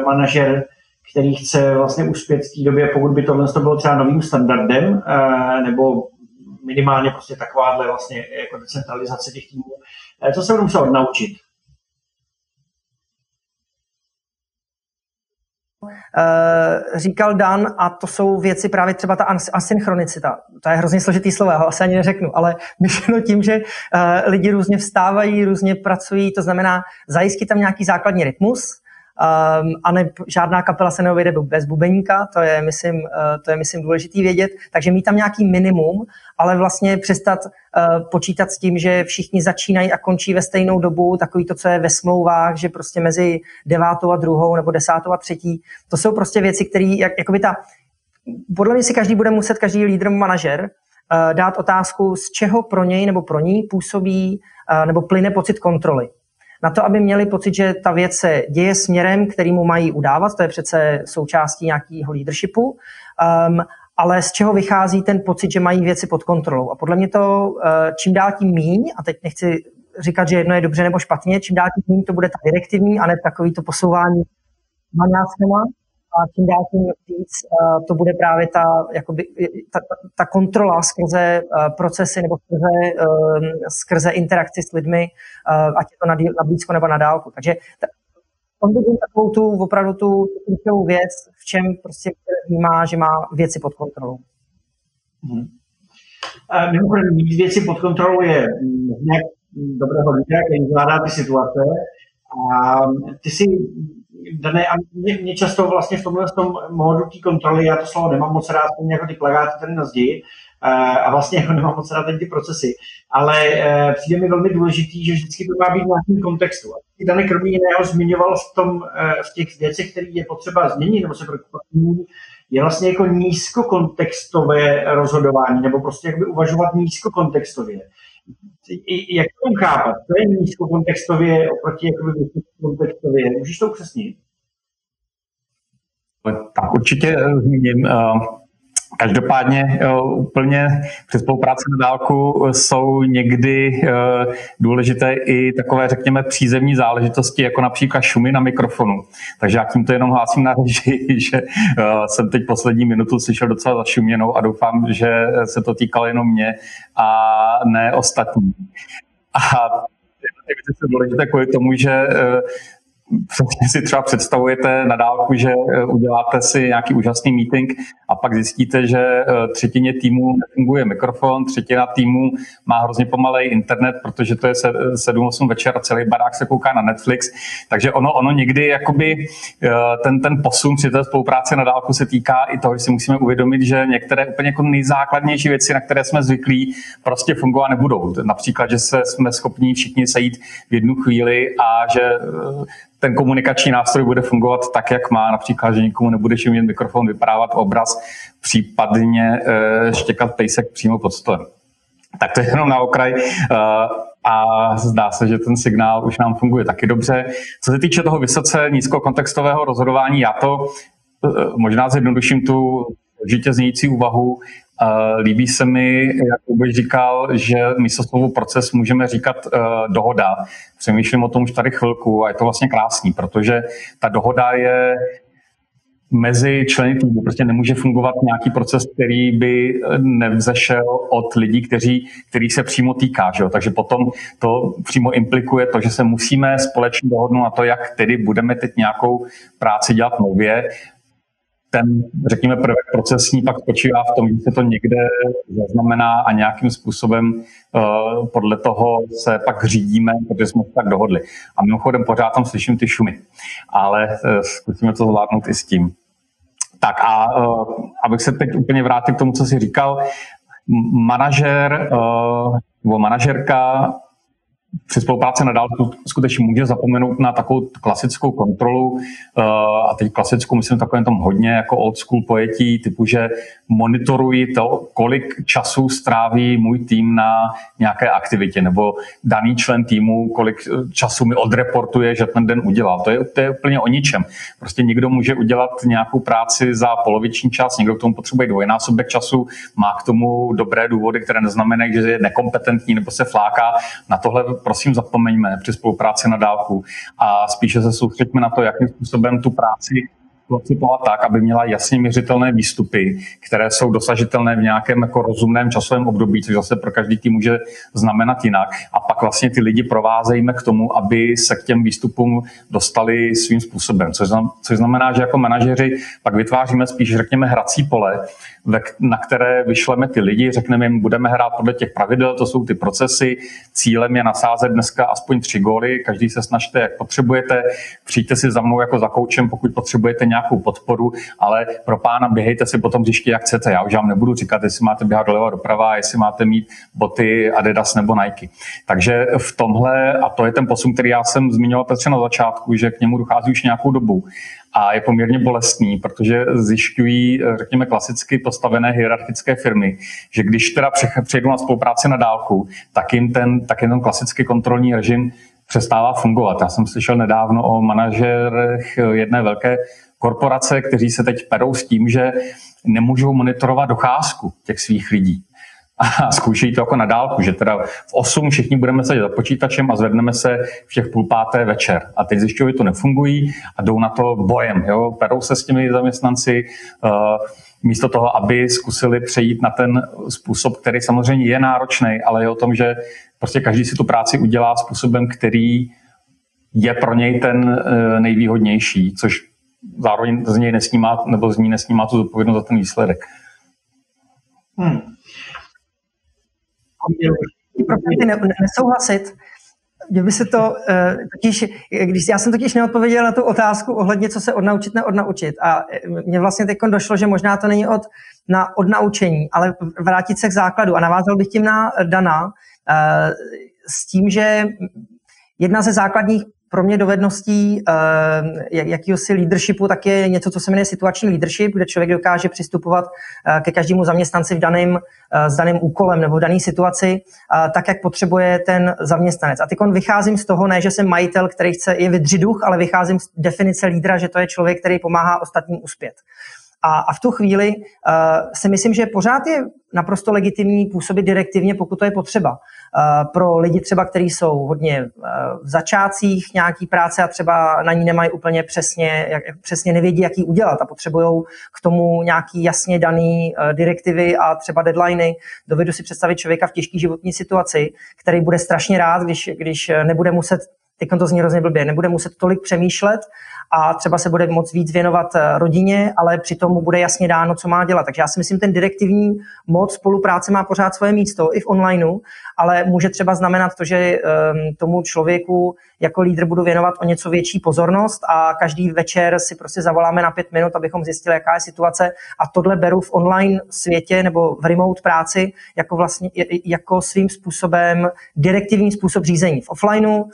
uh, manažer, který chce vlastně uspět v té době, pokud by tohle to bylo třeba novým standardem, uh, nebo minimálně prostě takováhle vlastně jako decentralizace těch týmů, uh, co se bude muset odnaučit? Uh, říkal Dan, a to jsou věci právě třeba ta asynchronicita. To je hrozně složitý slovo, já ho asi ani neřeknu, ale myšleno tím, že uh, lidi různě vstávají, různě pracují, to znamená zajistit tam nějaký základní rytmus, um, a ne, žádná kapela se neobejde bez bubeníka, to je, myslím, uh, to je, myslím, důležitý vědět, takže mít tam nějaký minimum, ale vlastně přestat uh, počítat s tím, že všichni začínají a končí ve stejnou dobu, takový to, co je ve smlouvách, že prostě mezi devátou a druhou nebo desátou a třetí, to jsou prostě věci, které, jak, jakoby ta, podle mě si každý bude muset, každý lídr, manažer, uh, dát otázku, z čeho pro něj nebo pro ní působí uh, nebo plyne pocit kontroly. Na to, aby měli pocit, že ta věc se děje směrem, kterýmu mají udávat, to je přece součástí nějakého leadershipu, um, ale z čeho vychází ten pocit, že mají věci pod kontrolou. A podle mě to uh, čím dál tím míň, a teď nechci říkat, že jedno je dobře nebo špatně, čím dál tím míň to bude ta direktivní a ne takový to posouvání maňáckama, a tím dál tím víc uh, to bude právě ta, jakoby, ta, ta kontrola skrze uh, procesy nebo skrze, uh, skrze interakci s lidmi, uh, ať je to na, dí, na blízko nebo na dálku. Takže ta, on vidím takovou tu, opravdu tu klíčovou věc, v čem prostě vnímá, že má věci pod kontrolou. Hmm. A mimochodem, mít věci pod kontrolou je znak dobrého lidera, který zvládá ty situace. A ty si, Dané, a mě, mě často vlastně v tomhle tom módu té kontroly, já to slovo nemám moc rád, jako ty plakáty tady na zdi, a vlastně jako nemám moc rád ty procesy, ale přijde mi velmi důležitý, že vždycky to má být v nějakém kontextu. A Dané, kromě jiného, zmiňoval v, tom, v těch věcech, které je potřeba změnit, nebo se protipakují, je vlastně jako nízkokontextové rozhodování, nebo prostě jakoby uvažovat nízkokontextově. Jak to chápat? To je nízkokontextově oproti kontextově. Můžeš to upřesnit? Tak určitě zmíním. Každopádně úplně při spolupráci na dálku jsou někdy důležité i takové, řekněme, přízemní záležitosti, jako například šumy na mikrofonu. Takže já tímto jenom hlásím na režii, že jsem teď poslední minutu slyšel docela zašuměnou a doufám, že se to týkalo jenom mě a ne ostatní. A to je důležité kvůli tomu, že přesně si třeba představujete na dálku, že uděláte si nějaký úžasný meeting a pak zjistíte, že třetině týmu nefunguje mikrofon, třetina týmu má hrozně pomalej internet, protože to je sedm osm večer a celý barák se kouká na Netflix. Takže ono, ono někdy jakoby ten, ten posun při té spolupráci na dálku se týká i toho, že si musíme uvědomit, že některé úplně jako nejzákladnější věci, na které jsme zvyklí, prostě fungovat nebudou. Například, že se, jsme schopni všichni sejít v jednu chvíli a že ten komunikační nástroj bude fungovat tak, jak má, například, že nikomu nebudeš umět mikrofon vyprávat obraz, případně štěkat pejsek přímo pod stolem. Tak to je jenom na okraj a zdá se, že ten signál už nám funguje taky dobře. Co se týče toho vysoce nízkokontextového rozhodování, já to možná zjednoduším tu určitě znějící úvahu. Líbí se mi, jak Luboš říkal, že místo slovu proces můžeme říkat dohoda. Přemýšlím o tom už tady chvilku a je to vlastně krásný, protože ta dohoda je mezi členy týmu. Prostě nemůže fungovat nějaký proces, který by nevzešel od lidí, kteří, který se přímo týká. Že jo? Takže potom to přímo implikuje to, že se musíme společně dohodnout na to, jak tedy budeme teď nějakou práci dělat nově. Ten, řekněme, prvek procesní pak spočívá v tom, že se to někde zaznamená a nějakým způsobem uh, podle toho se pak řídíme, protože jsme tak dohodli. A mimochodem pořád tam slyším ty šumy, ale uh, zkusíme to zvládnout i s tím. Tak a abych se teď úplně vrátil k tomu, co jsi říkal, manažer nebo manažerka při spolupráci na dálku skutečně může zapomenout na takovou klasickou kontrolu a teď klasickou myslím takovém tom hodně jako old school pojetí typu, že monitoruji to, kolik času stráví můj tým na nějaké aktivitě nebo daný člen týmu, kolik času mi odreportuje, že ten den udělal. To je, to je úplně o ničem. Prostě někdo může udělat nějakou práci za poloviční čas, někdo k tomu potřebuje dvojnásobek času, má k tomu dobré důvody, které neznamenají, že je nekompetentní nebo se fláká. Na tohle prosím zapomeňme při spolupráci na dálku a spíše se soustřeďme na to, jakým způsobem tu práci koncipovat tak, aby měla jasně měřitelné výstupy, které jsou dosažitelné v nějakém jako rozumném časovém období, což zase pro každý tým může znamenat jinak. A pak vlastně ty lidi provázejme k tomu, aby se k těm výstupům dostali svým způsobem. Což znamená, že jako manažeři pak vytváříme spíš, řekněme, hrací pole, na které vyšleme ty lidi, řekneme jim, budeme hrát podle těch pravidel, to jsou ty procesy, cílem je nasázet dneska aspoň tři góly, každý se snažte, jak potřebujete, přijďte si za mnou jako za koučem, pokud potřebujete nějakou podporu, ale pro pána běhejte si potom hřiště, jak chcete. Já už vám nebudu říkat, jestli máte běhat doleva doprava, jestli máte mít boty Adidas nebo Nike. Takže v tomhle, a to je ten posun, který já jsem zmiňoval, Petře, na začátku, že k němu dochází už nějakou dobu. A je poměrně bolestný, protože zjišťují, řekněme, klasicky postavené hierarchické firmy, že když teda přejdou na spolupráci na dálku, tak jim ten, tak jim ten klasický kontrolní režim přestává fungovat. Já jsem slyšel nedávno o manažerech jedné velké korporace, kteří se teď perou s tím, že nemůžou monitorovat docházku těch svých lidí. A zkoušejí to jako na dálku, že teda v osm všichni budeme sedět za počítačem a zvedneme se v těch půl páté večer. A teď zjišťují, že to nefungují a jdou na to bojem. Jo? Perou se s těmi zaměstnanci uh, místo toho, aby zkusili přejít na ten způsob, který samozřejmě je náročný, ale je o tom, že prostě každý si tu práci udělá způsobem, který je pro něj ten uh, nejvýhodnější, což zároveň z něj nesnímá, nebo z ní nesnímá tu zodpovědnost za ten výsledek. Hmm. Nesouhlasit. Kdyby se to, totiž, když, já jsem totiž neodpověděl na tu otázku ohledně, co se odnaučit, neodnaučit. A mně vlastně teď došlo, že možná to není od, na odnaučení, ale vrátit se k základu. A navázal bych tím na Dana s tím, že jedna ze základních pro mě dovedností jakýhosi leadershipu, tak je něco, co se jmenuje situační leadership, kde člověk dokáže přistupovat ke každému zaměstnanci v daném, s daným úkolem nebo v dané situaci, tak, jak potřebuje ten zaměstnanec. A teď vycházím z toho, ne, že jsem majitel, který chce je vydřít duch, ale vycházím z definice lídra, že to je člověk, který pomáhá ostatním uspět. A, a v tu chvíli uh, si myslím, že pořád je naprosto legitimní působit direktivně, pokud to je potřeba. Uh, pro lidi třeba, kteří jsou hodně uh, v začátcích nějaký práce a třeba na ní nemají úplně přesně, jak, přesně nevědí, jak ji udělat a potřebují k tomu nějaký jasně daný uh, direktivy a třeba deadliny. Dovedu si představit člověka v těžké životní situaci, který bude strašně rád, když, když nebude muset, teď to zní hrozně blbě, nebude muset tolik přemýšlet, a třeba se bude moc víc věnovat rodině, ale přitom mu bude jasně dáno, co má dělat. Takže já si myslím, ten direktivní moc spolupráce má pořád svoje místo i v onlineu, ale může třeba znamenat to, že tomu člověku jako lídr budu věnovat o něco větší pozornost a každý večer si prostě zavoláme na pět minut, abychom zjistili, jaká je situace. A tohle beru v online světě nebo v remote práci jako, vlastně, jako svým způsobem direktivní způsob řízení. V offlineu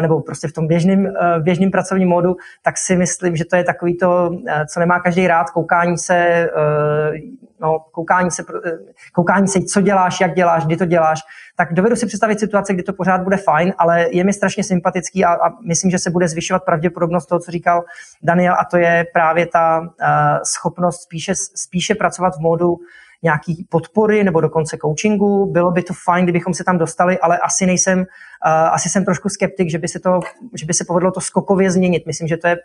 nebo prostě v tom běžným, běžným pracovním módu, tak si myslím, že to je takový to, co nemá každý rád, koukání se, no, koukání se, koukání se, co děláš, jak děláš, kdy to děláš. Tak dovedu si představit situace, kdy to pořád bude fajn, ale je mi strašně sympatický a, a myslím, že se bude zvyšovat pravděpodobnost toho, co říkal Daniel, a to je právě ta uh, schopnost spíše, spíše pracovat v módu nějaký podpory nebo dokonce coachingu. Bylo by to fajn, kdybychom se tam dostali, ale asi nejsem, uh, asi jsem trošku skeptik, že by se to, že by se povedlo to skokově změnit. Myslím, že to je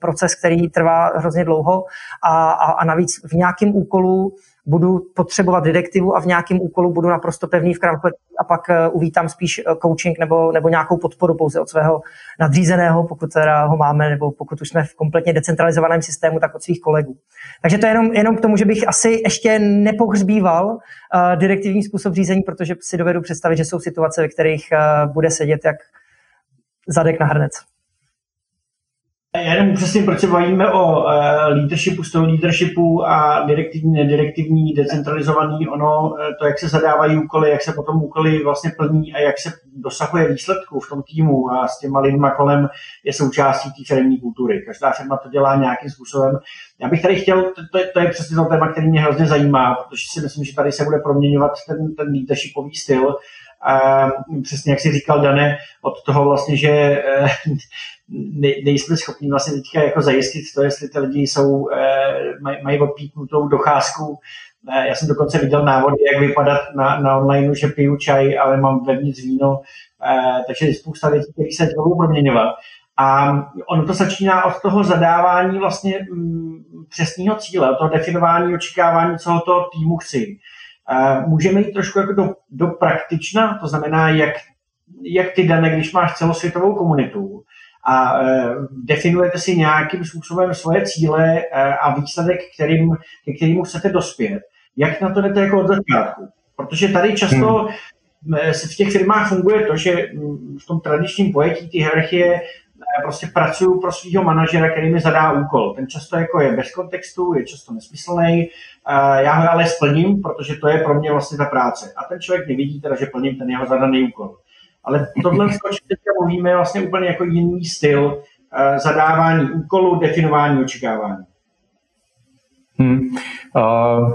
proces, který trvá hrozně dlouho a, a, a navíc v nějakém úkolu budu potřebovat direktivu a v nějakém úkolu budu naprosto pevný v kramfletu a pak uvítám spíš coaching nebo, nebo nějakou podporu pouze od svého nadřízeného, pokud teda ho máme, nebo pokud už jsme v kompletně decentralizovaném systému, tak od svých kolegů. Takže to je jenom, jenom k tomu, že bych asi ještě nepohřbíval uh, direktivní způsob řízení, protože si dovedu představit, že jsou situace, ve kterých uh, bude sedět jak zadek na hrnec. Já jenom upřesním, proč se bavíme o leadershipu, z toho leadershipu a direktivní, nedirektivní, decentralizovaný, ono, to, jak se zadávají úkoly, jak se potom úkoly vlastně plní a jak se dosahuje výsledků v tom týmu a s těma lidma kolem je součástí té firemní kultury. Každá firma to dělá nějakým způsobem. Já bych tady chtěl, to, to je přesně to téma, který mě hrozně zajímá, protože si myslím, že tady se bude proměňovat ten, ten leadershipový styl. A přesně jak jsi říkal, Dane, od toho vlastně, že nejsme schopni vlastně teďka jako zajistit to, jestli ty lidi jsou, maj, mají odpítnutou docházku. Já jsem dokonce viděl návody, jak vypadat na, na online, že piju čaj, ale mám vevnitř víno, takže je spousta věcí, které se budou proměňovat. A ono to začíná od toho zadávání vlastně přesného cíle, od toho definování, očekávání, co od toho týmu chci. Můžeme jít trošku jako do, do praktična, to znamená, jak, jak ty, Dane, když máš celosvětovou komunitu a e, definujete si nějakým způsobem svoje cíle e, a výsledek, kterým, ke kterému chcete dospět, jak na to jdete jako od začátku? Protože tady často hmm. v těch firmách funguje to, že v tom tradičním pojetí ty hierarchie prostě pracuju pro svého manažera, který mi zadá úkol. Ten často jako je bez kontextu, je často nesmyslný, já ho ale splním, protože to je pro mě vlastně ta práce. A ten člověk nevidí teda, že plním ten jeho zadaný úkol. Ale tohle skočit teďka mluvíme vlastně úplně jako jiný styl zadávání úkolů, definování, očekávání. Hmm. Uh,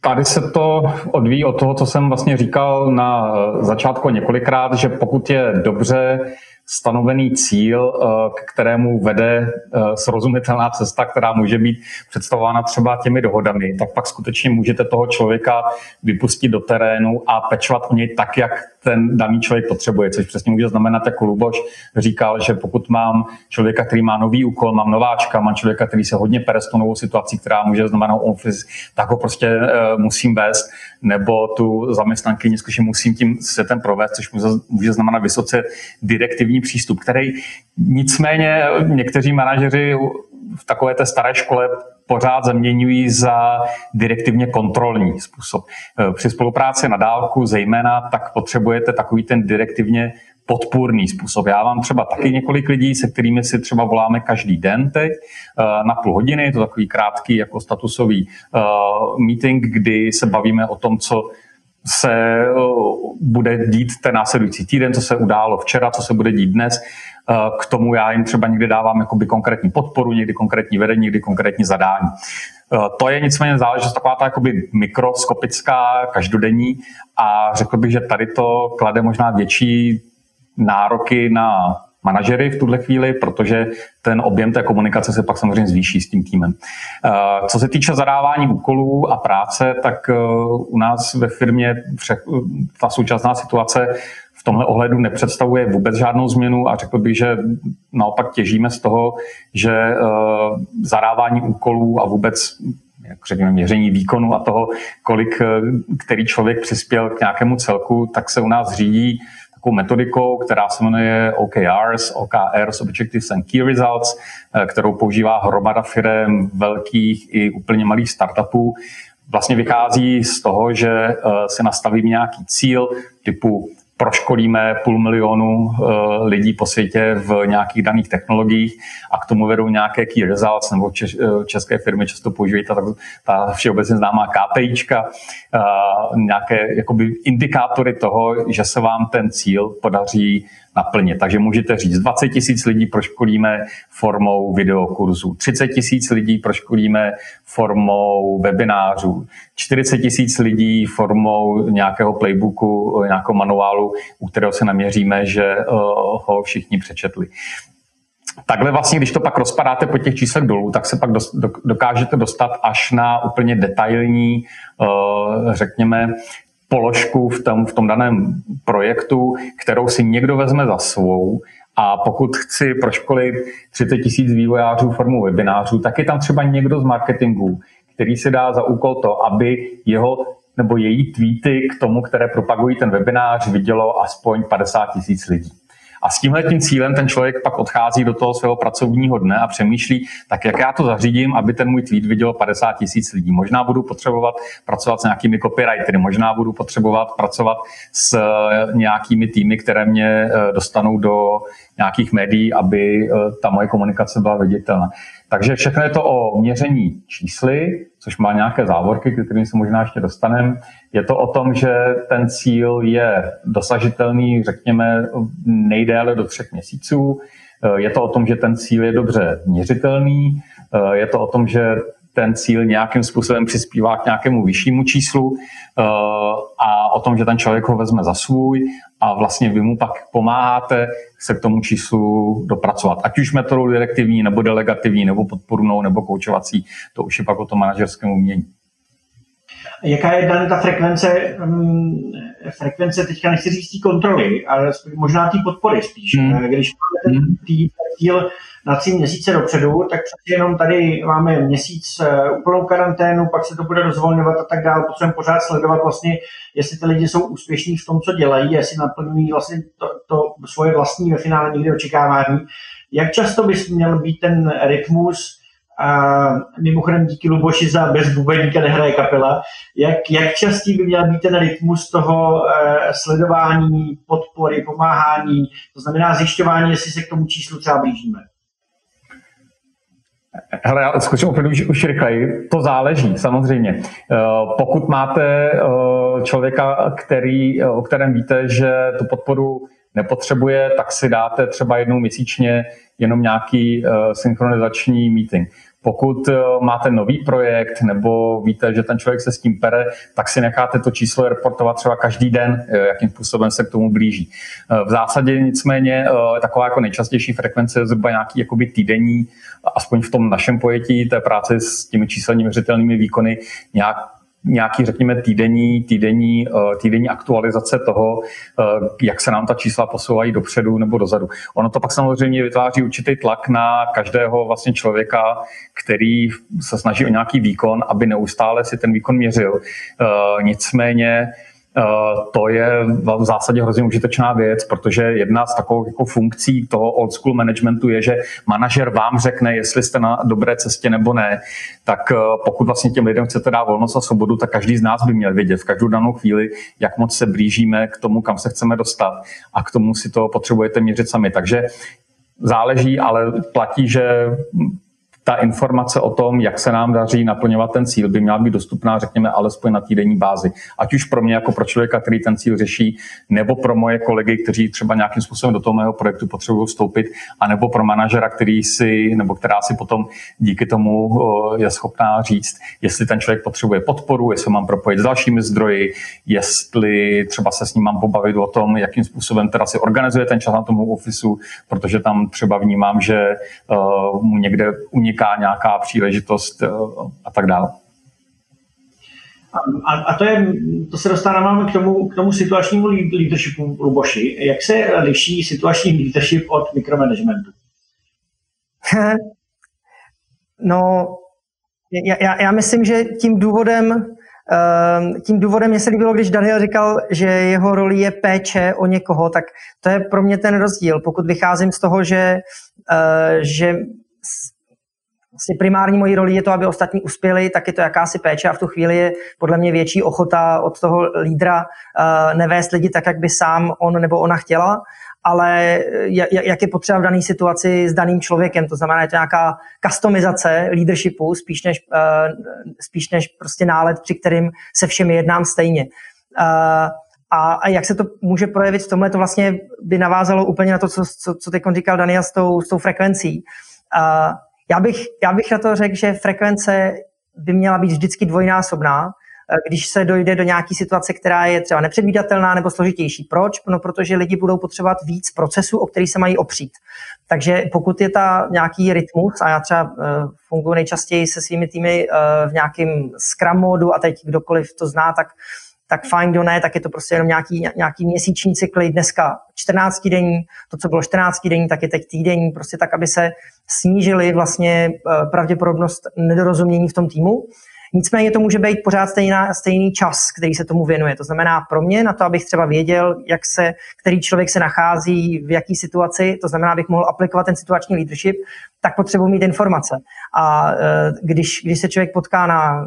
tady se to odvíjí od toho, co jsem vlastně říkal na začátku několikrát, že pokud je dobře stanovený cíl, k kterému vede srozumitelná cesta, která může být představována třeba těmi dohodami, tak pak skutečně můžete toho člověka vypustit do terénu a pečovat o něj tak, jak ten daný člověk potřebuje, což přesně může znamenat, jako Luboš říkal, že pokud mám člověka, který má nový úkol, mám nováčka, mám člověka, který se hodně pere s tou novou situací, která může znamenat office, tak ho prostě musím vést, nebo tu zaměstnanky neskutečně musím tím světem provést, což může znamenat vysoce direktivní přístup, který nicméně někteří manažeři v takové té staré škole pořád zaměňují za direktivně kontrolní způsob. Při spolupráci na dálku zejména tak potřebujete takový ten direktivně podpůrný způsob. Já mám třeba taky několik lidí, se kterými si třeba voláme každý den teď na půl hodiny, je to takový krátký jako statusový meeting, kdy se bavíme o tom, co se bude dít ten následující týden, co se událo včera, co se bude dít dnes. K tomu já jim třeba někdy dávám jakoby konkrétní podporu, někdy konkrétní vedení, někdy konkrétní zadání. To je nicméně záležitost taková ta jakoby mikroskopická, každodenní a řekl bych, že tady to klade možná větší nároky na manažery v tuhle chvíli, protože ten objem té komunikace se pak samozřejmě zvýší s tím týmem. Co se týče zadávání úkolů a práce, tak u nás ve firmě ta současná situace v tomhle ohledu nepředstavuje vůbec žádnou změnu a řekl bych, že naopak těžíme z toho, že zadávání úkolů a vůbec jak řekněme, měření výkonu a toho, kolik který člověk přispěl k nějakému celku, tak se u nás řídí metodikou, která se jmenuje O K Rs, O K Rs, Objectives and Key Results, kterou používá hromada firem velkých i úplně malých startupů. Vlastně vychází z toho, že si nastavíme nějaký cíl typu proškolíme půl milionu lidí po světě v nějakých daných technologiích a k tomu vedou nějaké key results, nebo češ, české firmy často používají ta, ta všeobecně známá K P I čka, nějaké jakoby indikátory toho, že se vám ten cíl podaří naplnit. Takže můžete říct, dvacet tisíc lidí proškolíme formou videokurzů, třicet tisíc lidí proškolíme formou webinářů, čtyřicet tisíc lidí formou nějakého playbooku, nějakého manuálu, u kterého se naměříme, že ho všichni přečetli. Takhle vlastně, když to pak rozpadáte po těch číslech dolů, tak se pak dokážete dostat až na úplně detailní, řekněme, položku v tom, v tom daném projektu, kterou si někdo vezme za svou. A pokud chci proškolit třicet tisíc vývojářů formou webinářů, tak je tam třeba někdo z marketingu, který si dá za úkol to, aby jeho nebo její tweety k tomu, které propagují ten webinář, vidělo aspoň padesát tisíc lidí. A s tímhletím cílem ten člověk pak odchází do toho svého pracovního dne a přemýšlí, tak jak já to zařídím, aby ten můj tweet vidělo padesát tisíc lidí. Možná budu potřebovat pracovat s nějakými copywritery, možná budu potřebovat pracovat s nějakými týmy, které mě dostanou do nějakých médií, aby ta moje komunikace byla viditelná. Takže všechno je to o měření čísly, což má nějaké závorky, kterým se možná ještě dostaneme. Je to o tom, že ten cíl je dosažitelný, řekněme, nejdéle do třech měsíců. Je to o tom, že ten cíl je dobře měřitelný. Je to o tom, že ten cíl nějakým způsobem přispívá k nějakému vyššímu číslu a o tom, že ten člověk ho vezme za svůj a vlastně vy mu pak pomáháte se k tomu číslu dopracovat. Ať už metodou direktivní, nebo delegativní, nebo podpornou, nebo koučovací, to už je pak o tom manažerském umění. Jaká je dále ta frekvence, um, frekvence, teďka nechci říct té kontroly, ale možná té podpory spíš. Hmm. Když máme ten cíl na tři měsíce dopředu, tak přece jenom tady máme měsíc úplnou karanténu, pak se to bude rozvolňovat a tak dále. Potřebujeme pořád sledovat vlastně, jestli ty lidi jsou úspěšní v tom, co dělají, jestli naplňují vlastně to, to svoje vlastní ve finále někde očekávání. Jak často bys měl být ten rytmus? A mimochodem díky Luboši za Bez bubeníka nehraje kapela. Jak, jak častý by měl být ten rytmus toho eh, sledování, podpory, pomáhání, to znamená zjišťování, jestli se k tomu číslu třeba blížíme? Hele, já zkusím opravdu už, už rychleji. To záleží, samozřejmě. Pokud máte člověka, který, o kterém víte, že tu podporu nepotřebuje, tak si dáte třeba jednou měsíčně jenom nějaký synchronizační meeting. Pokud máte nový projekt nebo víte, že ten člověk se s tím pere, tak si necháte to číslo reportovat třeba každý den, jakým způsobem se k tomu blíží. V zásadě nicméně taková jako nejčastější frekvence je zhruba nějaký jakoby týdenní, aspoň v tom našem pojetí té práce s těmi číselně měřitelnými výkony, nějak nějaký, řekněme, týdenní, týdenní, týdenní aktualizace toho, jak se nám ta čísla posouvají dopředu nebo dozadu. Ono to pak samozřejmě vytváří určitý tlak na každého vlastně člověka, který se snaží o nějaký výkon, aby neustále si ten výkon měřil. Nicméně to je v zásadě hrozně užitečná věc, protože jedna z takových jako funkcí toho old school managementu je, že manažer vám řekne, jestli jste na dobré cestě nebo ne. Tak pokud vlastně těm lidem chcete dát volnost a svobodu, tak každý z nás by měl vědět v každou danou chvíli, jak moc se blížíme k tomu, kam se chceme dostat, a k tomu si to potřebujete měřit sami. Takže záleží, ale platí, že ta informace o tom, jak se nám daří naplňovat ten cíl, by měla být dostupná, řekněme, alespoň na týdenní bázi. Ať už pro mě jako pro člověka, který ten cíl řeší, nebo pro moje kolegy, kteří třeba nějakým způsobem do toho mého projektu potřebují vstoupit, anebo pro manažera, který si, nebo která si potom díky tomu je schopná říct, jestli ten člověk potřebuje podporu, jestli mám propojit s dalšími zdroji, jestli třeba se s ním mám pobavit o tom, jakým způsobem teda si organizuje ten čas na tom ofisu, protože tam třeba vnímám, že uh, mu někde unik nějaká příležitost a tak dále. A, a to, je, to se dostáváme k tomu, k tomu situačnímu leadershipu, Luboši. Jak se liší situační leadership od mikromanagementu? No, já, já, já myslím, že tím důvodem, tím důvodem mě se líbilo, když Daniel říkal, že jeho roli je péče o někoho, tak to je pro mě ten rozdíl. Pokud vycházím z toho, že, že vlastně primární mojí roli je to, aby ostatní uspěli, tak je to jakási péče a v tu chvíli je podle mě větší ochota od toho lídra uh, nevést lidi tak, jak by sám on nebo ona chtěla, ale jak je potřeba v dané situaci s daným člověkem. To znamená, je to nějaká customizace leadershipu spíš než, uh, spíš než prostě nálet, při kterým se všemi jednám stejně. Uh, A jak se to může projevit v tomhle, to vlastně by navázalo úplně na to, co, co, co teď říkal Daniel s tou, s tou frekvencí. Uh, Já bych, já bych na to řekl, že frekvence by měla být vždycky dvojnásobná, když se dojde do nějaké situace, která je třeba nepředvídatelná nebo složitější. Proč? No, protože lidi budou potřebovat víc procesů, o který se mají opřít. Takže pokud je ta nějaký rytmus, a já třeba uh, funguji nejčastěji se svými týmy uh, v nějakém Scrum módu, a teď kdokoliv to zná, tak, tak fajn, do ne, tak je to prostě jenom nějaký, nějaký měsíční cykly. Dneska čtrnáctidenní, to, co bylo čtrnáctidenní, tak je teď týdenní, prostě tak, aby se snížily vlastně pravděpodobnost nedorozumění v tom týmu. Nicméně to může být pořád stejná, stejný čas, který se tomu věnuje. To znamená pro mě na to, abych třeba věděl, jak se, který člověk se nachází, v jaký situaci, to znamená, abych mohl aplikovat ten situační leadership, tak potřebuji mít informace. A když, když se člověk potká na,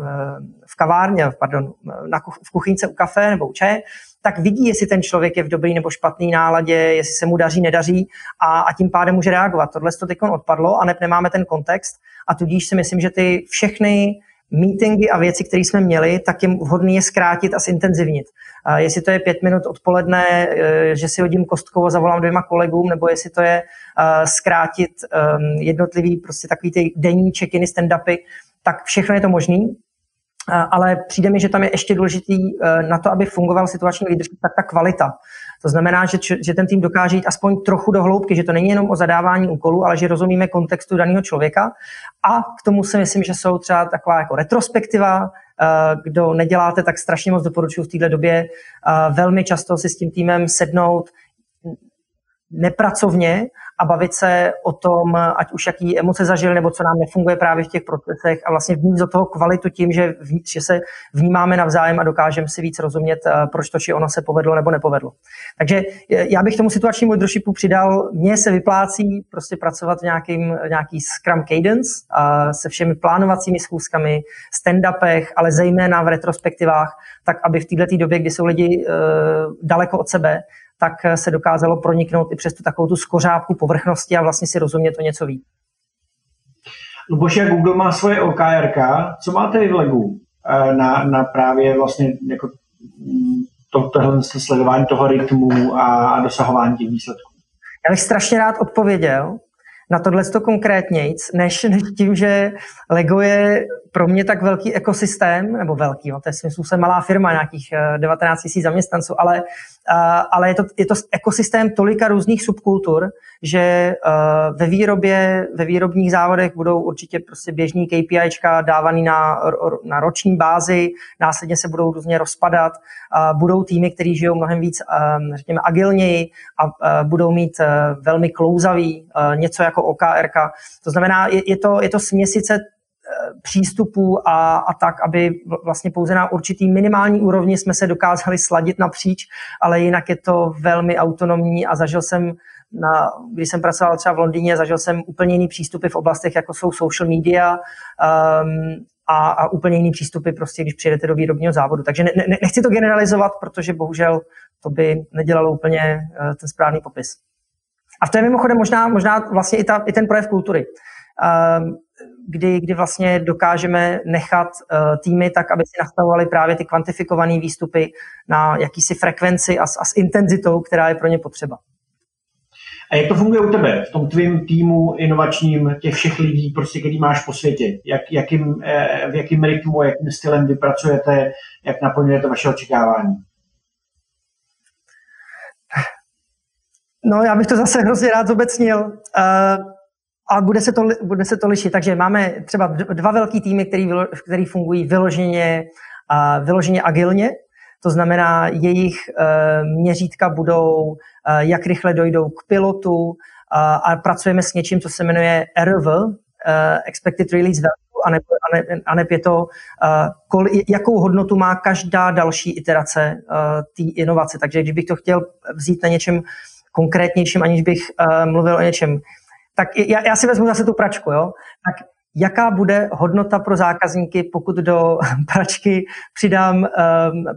v kavárně, pardon, na, v kuchyňce u kafe nebo u čaje, tak vidí, jestli ten člověk je v dobrý nebo špatný náladě, jestli se mu daří, nedaří a, a tím pádem může reagovat. Tohle to teď odpadlo a ne, nemáme ten kontext a tudíž si myslím, že ty všechny meetingy a věci, které jsme měli, tak je vhodné je zkrátit a zintenzivnit. A jestli to je pět minut odpoledne, že si hodím kostkou a zavolám dvěma kolegům, nebo jestli to je zkrátit jednotlivý, prostě takový ty denní check-iny, stand-upy, tak všechno je to možné. Ale přijde mi, že tam je ještě důležitý na to, aby fungoval situační leadership, tak ta kvalita. To znamená, že, že ten tým dokáže jít aspoň trochu do hloubky, že to není jenom o zadávání úkolů, ale že rozumíme kontextu daného člověka. A k tomu si myslím, že jsou třeba taková jako retrospektiva. Kdo neděláte, tak strašně moc doporučuji v této době velmi často si s tím týmem sednout nepracovně a bavit se o tom, ať už jaký emoce zažil, nebo co nám nefunguje právě v těch procesech a vlastně vnít do toho kvalitu tím, že, v, že se vnímáme navzájem a dokážeme si víc rozumět, proč to či ono se povedlo nebo nepovedlo. Takže já bych tomu situačnímu leadershipu přidal, mně se vyplácí prostě pracovat v nějakým, nějaký Scrum cadence a se všemi plánovacími schůzkami, stand-upech, ale zejména v retrospektivách, tak aby v této době, kdy jsou lidi uh, daleko od sebe, tak se dokázalo proniknout i přes tu takovou tu skořápku povrchnosti a vlastně si rozumět o něco víc. Luboši, a Google má svoje O K R K. Co máte vy v Legu na, na právě vlastně jako to, tohle sledování toho rytmu a dosahování těch výsledků? Já bych strašně rád odpověděl na tohle to konkrétnějc, než, než tím, že Lego je pro mě tak velký ekosystém, nebo velký, no, to je svým způsobem malá firma, nějakých devatenáct tisíc zaměstnanců, ale, ale je, to, je to ekosystém tolika různých subkultur, že ve výrobě, ve výrobních závodech budou určitě prostě běžní K P I čka dávaný na, na roční bázi, následně se budou různě rozpadat, budou týmy, které žijou mnohem víc, řekněme, agilněji a budou mít velmi klouzavý něco jako O K R K. To znamená, je, je, to, je to směsice přístupů a, a tak, aby vlastně pouze na určitý minimální úrovni jsme se dokázali sladit napříč, ale jinak je to velmi autonomní a zažil jsem, na, když jsem pracoval třeba v Londýně, zažil jsem úplně jiný přístupy v oblastech, jako jsou social media um, a, a úplně jiný přístupy prostě, když přijedete do výrobního závodu. Takže ne, ne, nechci to generalizovat, protože bohužel to by nedělalo úplně uh, ten správný popis. A to je mimochodem možná, možná vlastně i, ta, i ten projev kultury. Um, Kdy, kdy vlastně dokážeme nechat uh, týmy tak, aby si nastavovali právě ty kvantifikované výstupy na jakýsi frekvenci a s, a s intenzitou, která je pro ně potřeba. A jak to funguje u tebe, v tom tvým týmu inovačním, těch všech lidí, prostě, který máš po světě? Jak, jakým, eh, v jakým rytmu, jakým stylem vypracujete, jak naplňujete vaše očekávání? No, já bych to zase hrozně rád zobecnil. Uh, A bude se, to, bude se to lišit, takže máme třeba dva velký týmy, který, který fungují vyloženě, uh, vyloženě agilně, to znamená jejich uh, měřítka budou, uh, jak rychle dojdou k pilotu uh, a pracujeme s něčím, co se jmenuje E R V, uh, Expected Release Value, a ne, a ne, a ne je to, uh, kol, jakou hodnotu má každá další iterace uh, té inovace, takže když bych to chtěl vzít na něčem konkrétnějším, aniž bych uh, mluvil o něčem. Tak já, já si vezmu zase tu pračku, jo? Tak jaká bude hodnota pro zákazníky, pokud do pračky přidám um,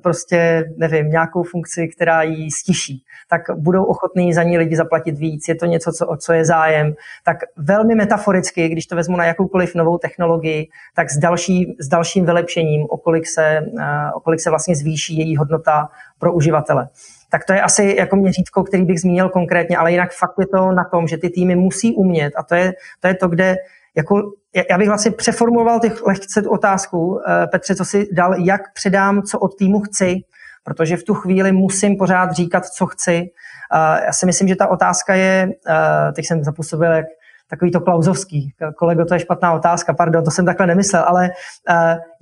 prostě, nevím, nějakou funkci, která ji stiší, tak budou ochotní za ní lidi zaplatit víc, je to něco, co, co je zájem. Tak velmi metaforicky, když to vezmu na jakoukoliv novou technologii, tak s, další, s dalším vylepšením, o kolik se, uh, o kolik se vlastně zvýší její hodnota pro uživatele. Tak to je asi jako měřítko, který bych zmínil konkrétně, ale jinak fakt je to na tom, že ty týmy musí umět a to je to, je to kde, jako, já bych vlastně přeformuloval těch lehce otázku, Petře, co si dal, jak předám, co od týmu chci, protože v tu chvíli musím pořád říkat, co chci. Já si myslím, že ta otázka je, teď jsem zapůsobil jak takový to klauzovský, kolego, to je špatná otázka, pardon, to jsem takhle nemyslel, ale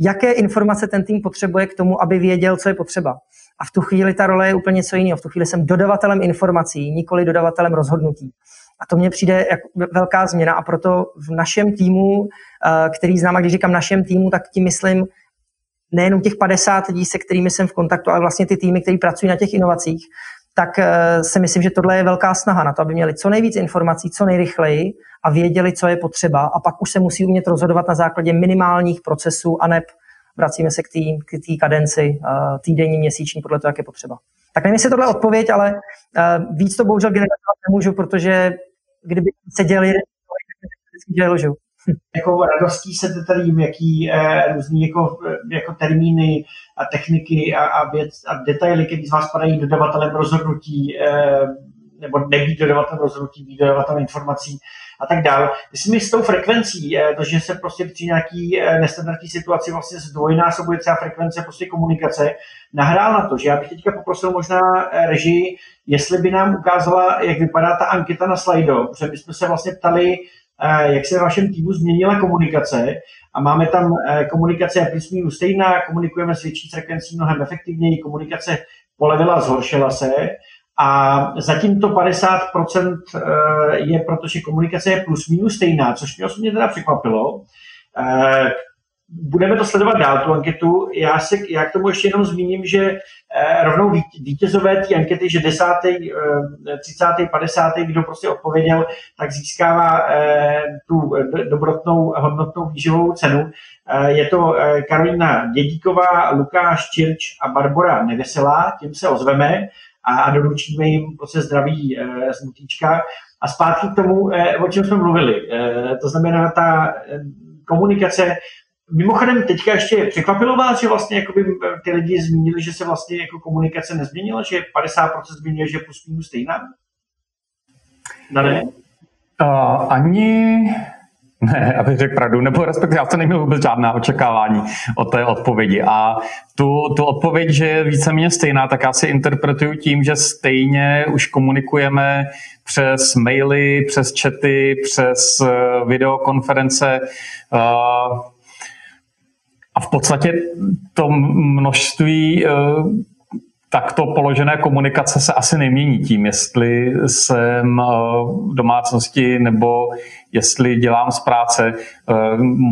jaké informace ten tým potřebuje k tomu, aby věděl, co je potřeba. A v tu chvíli ta role je úplně něco jiného. V tu chvíli jsem dodavatelem informací, nikoli dodavatelem rozhodnutí. A to mně přijde jako velká změna a proto v našem týmu, který znám, a když říkám našem týmu, tak tím myslím nejenom těch padesát lidí, se kterými jsem v kontaktu, ale vlastně ty týmy, které pracují na těch inovacích, tak si myslím, že tohle je velká snaha na to, aby měli co nejvíc informací, co nejrychleji a věděli, co je potřeba. A pak už se musí umět rozhodovat na základě minimálních procesů a neb vracíme se k té kadenci týdenní, měsíční, podle toho, jak je potřeba. Tak nevím, jestli tohle je odpověď, ale víc to bohužel generalizovat nemůžu, protože kdyby se dělali, dělali ložu. Jako radostí se tady jim, jaký eh, různý jako, jako termíny a techniky a, a, věc, a detaily, které z vás padají dodavatelem rozhodnutí, eh, nebo nebýt dodavatelem rozhodnutí, být dodavatelem informací a tak dále. Myslím, že s tou frekvencí, eh, to, že se prostě při nějaký eh, nestandardní situaci vlastně zdvojnásobuje celá frekvence prostě komunikace, nahrál na to, že já bych teďka poprosil možná eh, režii, jestli by nám ukázala, jak vypadá ta anketa na Slido, protože my jsme se vlastně ptali, jak se v vašem týmu změnila komunikace a máme tam komunikace plus minus stejná, komunikujeme s větší frekvencí mnohem efektivněji, komunikace polevila, zhoršila se a zatím to padesát procent je, protože komunikace je plus minus stejná, což mě osobně teda překvapilo. Budeme to sledovat dál, tu anketu. Já, se, já k tomu ještě jenom zmíním, že rovnou vítězové té ankety, že desátý, třicátý, padesátý, kdo prostě odpověděl, tak získává tu dobrotnou, hodnotnou výživovou cenu. Je to Karolina Dědíková, Lukáš Čirč a Barbora Neveselá, tím se ozveme a doručíme jim prostě zdraví smutíčka. A zpátky k tomu, o čem jsme mluvili, to znamená ta komunikace. Mimochodem, teďka ještě překvapilo vás, že vlastně jakoby ty lidi zmínili, že se vlastně jako komunikace nezměnila, že padesát procent změnilo, že plus minus stejná? Dané? Uh, ani... Ne, abych řekl pravdu, nebo respektive já jsem neměl vůbec žádná očekávání od té odpovědi. A tu, tu odpověď, že je víceméně stejná, tak já si interpretuju tím, že stejně už komunikujeme přes maily, přes chaty, přes videokonference, uh, a v podstatě to množství takto položené komunikace se asi nemění tím, jestli jsem v domácnosti nebo jestli dělám z práce.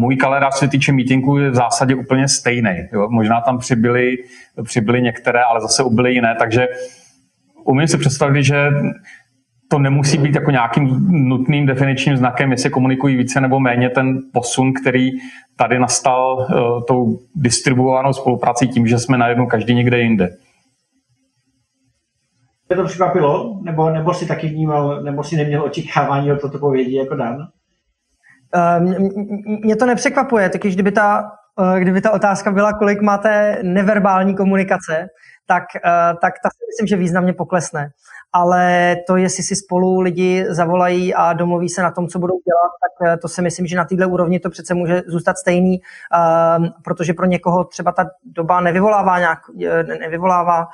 Můj kalendář, co se týče meetingů, je v zásadě úplně stejný. Jo? Možná tam přibyly, přibyly některé, ale zase ubyly jiné. Takže umím si představit, že to nemusí být jako nějakým nutným definičním znakem, jestli komunikují více nebo méně. Ten posun, který tady nastal uh, tou distribuovanou spoluprací tím, že jsme najednou každý někde jinde. Mě to překvapilo? Nebo, nebo si taky vnímal, nebo si neměl očekávání o toto povědi jako Dan? Um, mě to nepřekvapuje, taky kdyby ta, kdyby ta otázka byla, kolik máte neverbální komunikace, tak, tak ta si myslím, že významně poklesne. Ale to, jestli si spolu lidi zavolají a domluví se na tom, co budou dělat, tak to si myslím, že na této úrovni to přece může zůstat stejný, protože pro někoho třeba ta doba nevyvolává, nějak, nevyvolává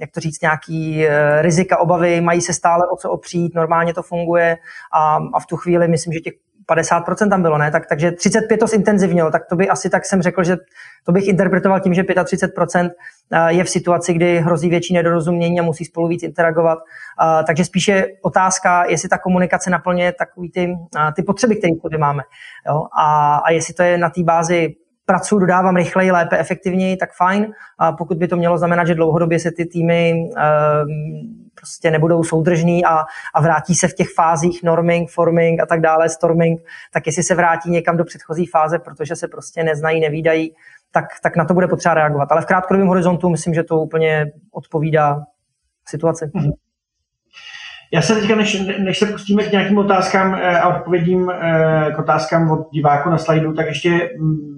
jak to říct, nějaký rizika, obavy, mají se stále o co opřít, normálně to funguje a, a v tu chvíli myslím, že těch padesát procent tam bylo, ne? Tak, takže třicet pět procent to zintenzivnilo, tak to by asi tak jsem řekl, že to bych interpretoval tím, že třicet pět procent je v situaci, kdy hrozí větší nedorozumění a musí spolu víc interagovat. Takže spíše otázka, jestli ta komunikace naplňuje takový ty, ty potřeby, které tady máme. Jo? A, a jestli to je na té bázi pracu dodávám rychleji, lépe, efektivněji, tak fajn. A pokud by to mělo znamenat, že dlouhodobě se ty týmy um, prostě nebudou soudržný a, a vrátí se v těch fázích norming, forming a tak dále, storming, tak jestli se vrátí někam do předchozí fáze, protože se prostě neznají, nevídají, tak, tak na to bude potřeba reagovat. Ale v krátkodobém horizontu myslím, že to úplně odpovídá situaci. Mm-hmm. Já se teďka, než, než se pustíme k nějakým otázkám a odpovědím k otázkám od diváku na Slidu, tak ještě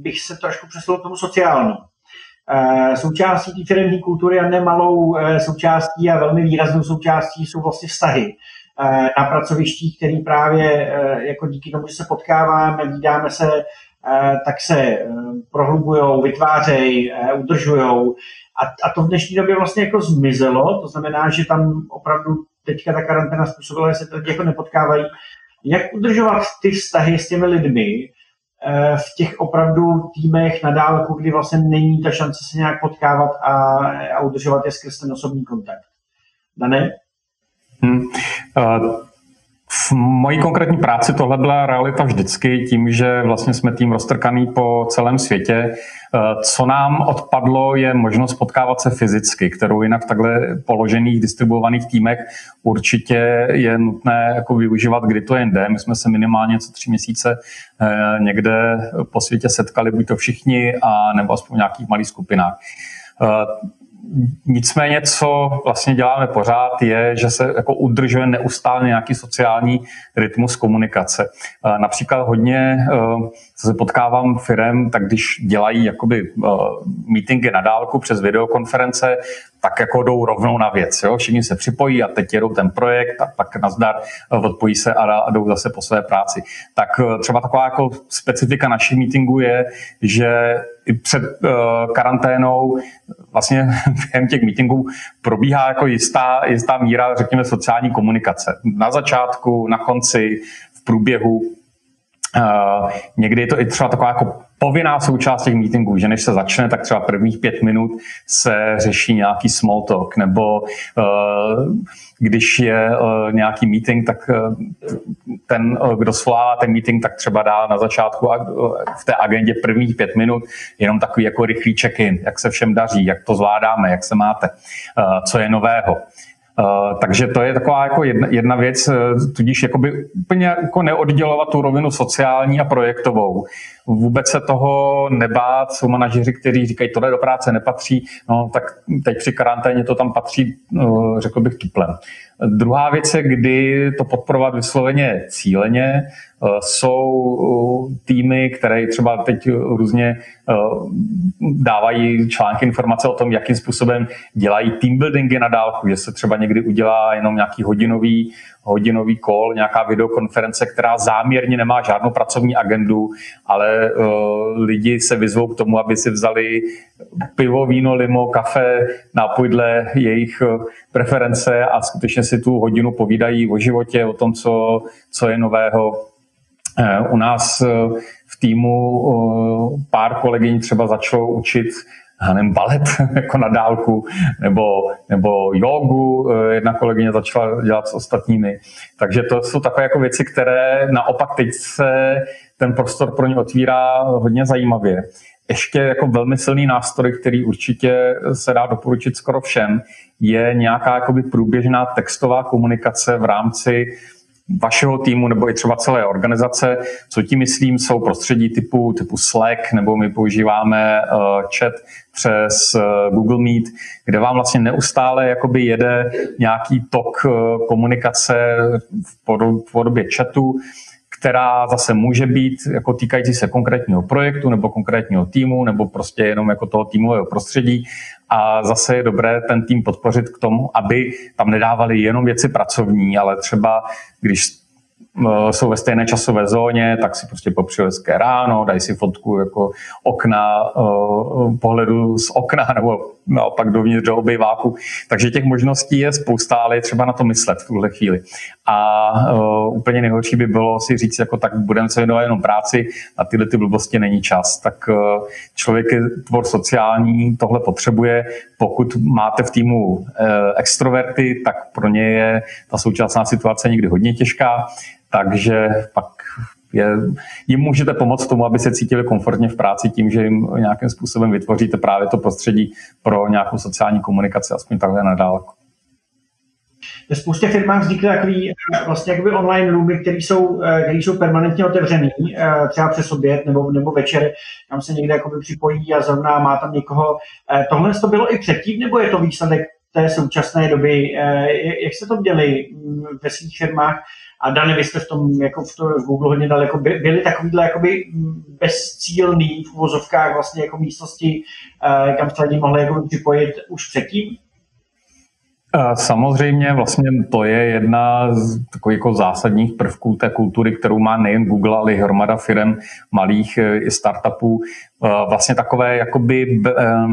bych se trošku přesunul k tomu sociálnímu. Součástí té firemní kultury a nemalou součástí a velmi výraznou součástí jsou vlastně vztahy na pracovištích, které právě jako díky tomu, že se potkáváme, vídáme se, tak se prohlubujou, vytvářejí, udržujou. A, a to v dnešní době vlastně jako zmizelo, to znamená, že tam opravdu teďka ta karanténa způsobila, že se tady jako nepotkávají. Jak udržovat ty vztahy s těmi lidmi v těch opravdu týmech na dálku, kdy vlastně není ta šance se nějak potkávat a, a udržovat je skrz ten osobní kontakt? Dané? Hmm. Uh, V mojí konkrétní práci tohle byla realita vždycky tím, že vlastně jsme tým roztrkaný po celém světě. Co nám odpadlo, je možnost potkávat se fyzicky, kterou jinak v takhle položených, distribuovaných týmech určitě je nutné jako využívat, kdy to jen jde. My jsme se minimálně co tři měsíce někde po světě setkali, buď to všichni, a nebo aspoň v nějakých malých skupinách. Nicméně, co vlastně děláme pořád, je, že se jako udržuje neustále nějaký sociální rytmus komunikace. Například hodně, co se potkávám firem, tak když dělají jakoby meetingy na dálku přes videokonference, tak jako jdou rovnou na věc. Jo? Všichni se připojí a teď jedou ten projekt a pak nazdar, odpojí se a jdou zase po své práci. Tak třeba taková jako specifika našich meetingů je, že i před karanténou vlastně během těch meetingů probíhá jako jistá, jistá míra, řekněme, sociální komunikace. Na začátku, na konci, v průběhu. Někdy je to i třeba taková jako povinná součást těch meetingů, že než se začne, tak třeba prvních pět minut se řeší nějaký small talk, nebo uh, když je uh, nějaký meeting, tak uh, ten, uh, kdo svolává ten meeting, tak třeba dá na začátku a, uh, v té agendě prvních pět minut jenom takový jako rychlý check-in, jak se všem daří, jak to zvládáme, jak se máte, uh, co je nového. Uh, takže to je taková jako jedna, jedna věc, tudíž jakoby úplně jako neoddělovat tu rovinu sociální a projektovou. Vůbec se toho nebát, jsou manažeři, kteří říkají, tohle do práce nepatří, no tak teď při karanténě to tam patří, uh, řekl bych, tuplem. Druhá věc je, kdy to podporovat vysloveně cíleně. Jsou týmy, které třeba teď různě dávají články, informace o tom, jakým způsobem dělají teambuildingy na dálku, že se třeba někdy udělá jenom nějaký hodinový, hodinový call, nějaká videokonference, která záměrně nemá žádnou pracovní agendu, ale lidi se vyzvou k tomu, aby si vzali pivo, víno, limo, kafe, nápoj dle jejich preference a skutečně si tu hodinu povídají o životě, o tom, co, co je nového. U nás v týmu pár kolegyň třeba začalo učit nevím, balet jako na dálku, nebo, nebo jogu, jedna kolegyně začala dělat s ostatními. Takže to jsou takové jako věci, které naopak teď se ten prostor pro ně otvírá hodně zajímavě. Ještě jako velmi silný nástroj, který určitě se dá doporučit skoro všem, je nějaká jakoby průběžná textová komunikace v rámci vašeho týmu nebo i třeba celé organizace. Co tím myslím, jsou prostředí typu, typu Slack, nebo my používáme uh, chat přes uh, Google Meet, kde vám vlastně neustále jakoby jede nějaký tok uh, komunikace v podobě chatu, která zase může být jako týkající se konkrétního projektu nebo konkrétního týmu nebo prostě jenom jako toho týmového prostředí. A zase je dobré ten tým podpořit k tomu, aby tam nedávali jenom věci pracovní, ale třeba když jsou ve stejné časové zóně, tak si prostě popřijou hezké ráno, dají si fotku jako okna, pohledu z okna nebo naopak dovnitř do obýváku. Takže těch možností je spousta, ale je třeba na to myslet v tuhle chvíli. A uh, úplně nejhorší by bylo si říct, jako tak budeme se věnovat jenom práci, na tyhle ty blbosti není čas. Tak uh, člověk je tvor sociální, tohle potřebuje. Pokud máte v týmu uh, extroverty, tak pro ně je ta současná situace někdy hodně těžká. Takže pak je, jim můžete pomoct tomu, aby se cítili komfortně v práci tím, že jim nějakým způsobem vytvoříte právě to prostředí pro nějakou sociální komunikaci, aspoň takhle nadálku. Ve spoustě firmách vznikly takový vlastně jakoby online roomy, které jsou, jsou permanentně otevřený, třeba přes oběd nebo, nebo večer, tam se někde jakoby připojí a zrovna má tam někoho. Tohle to bylo i předtím, nebo je to výsledek té současné doby? Jak se to děli ve svých firmách? A dali byste v tom, jako v, to, v Google hodně daleko, by, byly takovýhle jakoby bezcílný v uvozovkách vlastně jako místnosti, eh, kam se lidi mohli jako připojit už předtím? Samozřejmě vlastně to je jedna z takových jako zásadních prvků té kultury, kterou má nejen Google, ale i hromada firem malých i startupů. Vlastně takové jakoby... Eh,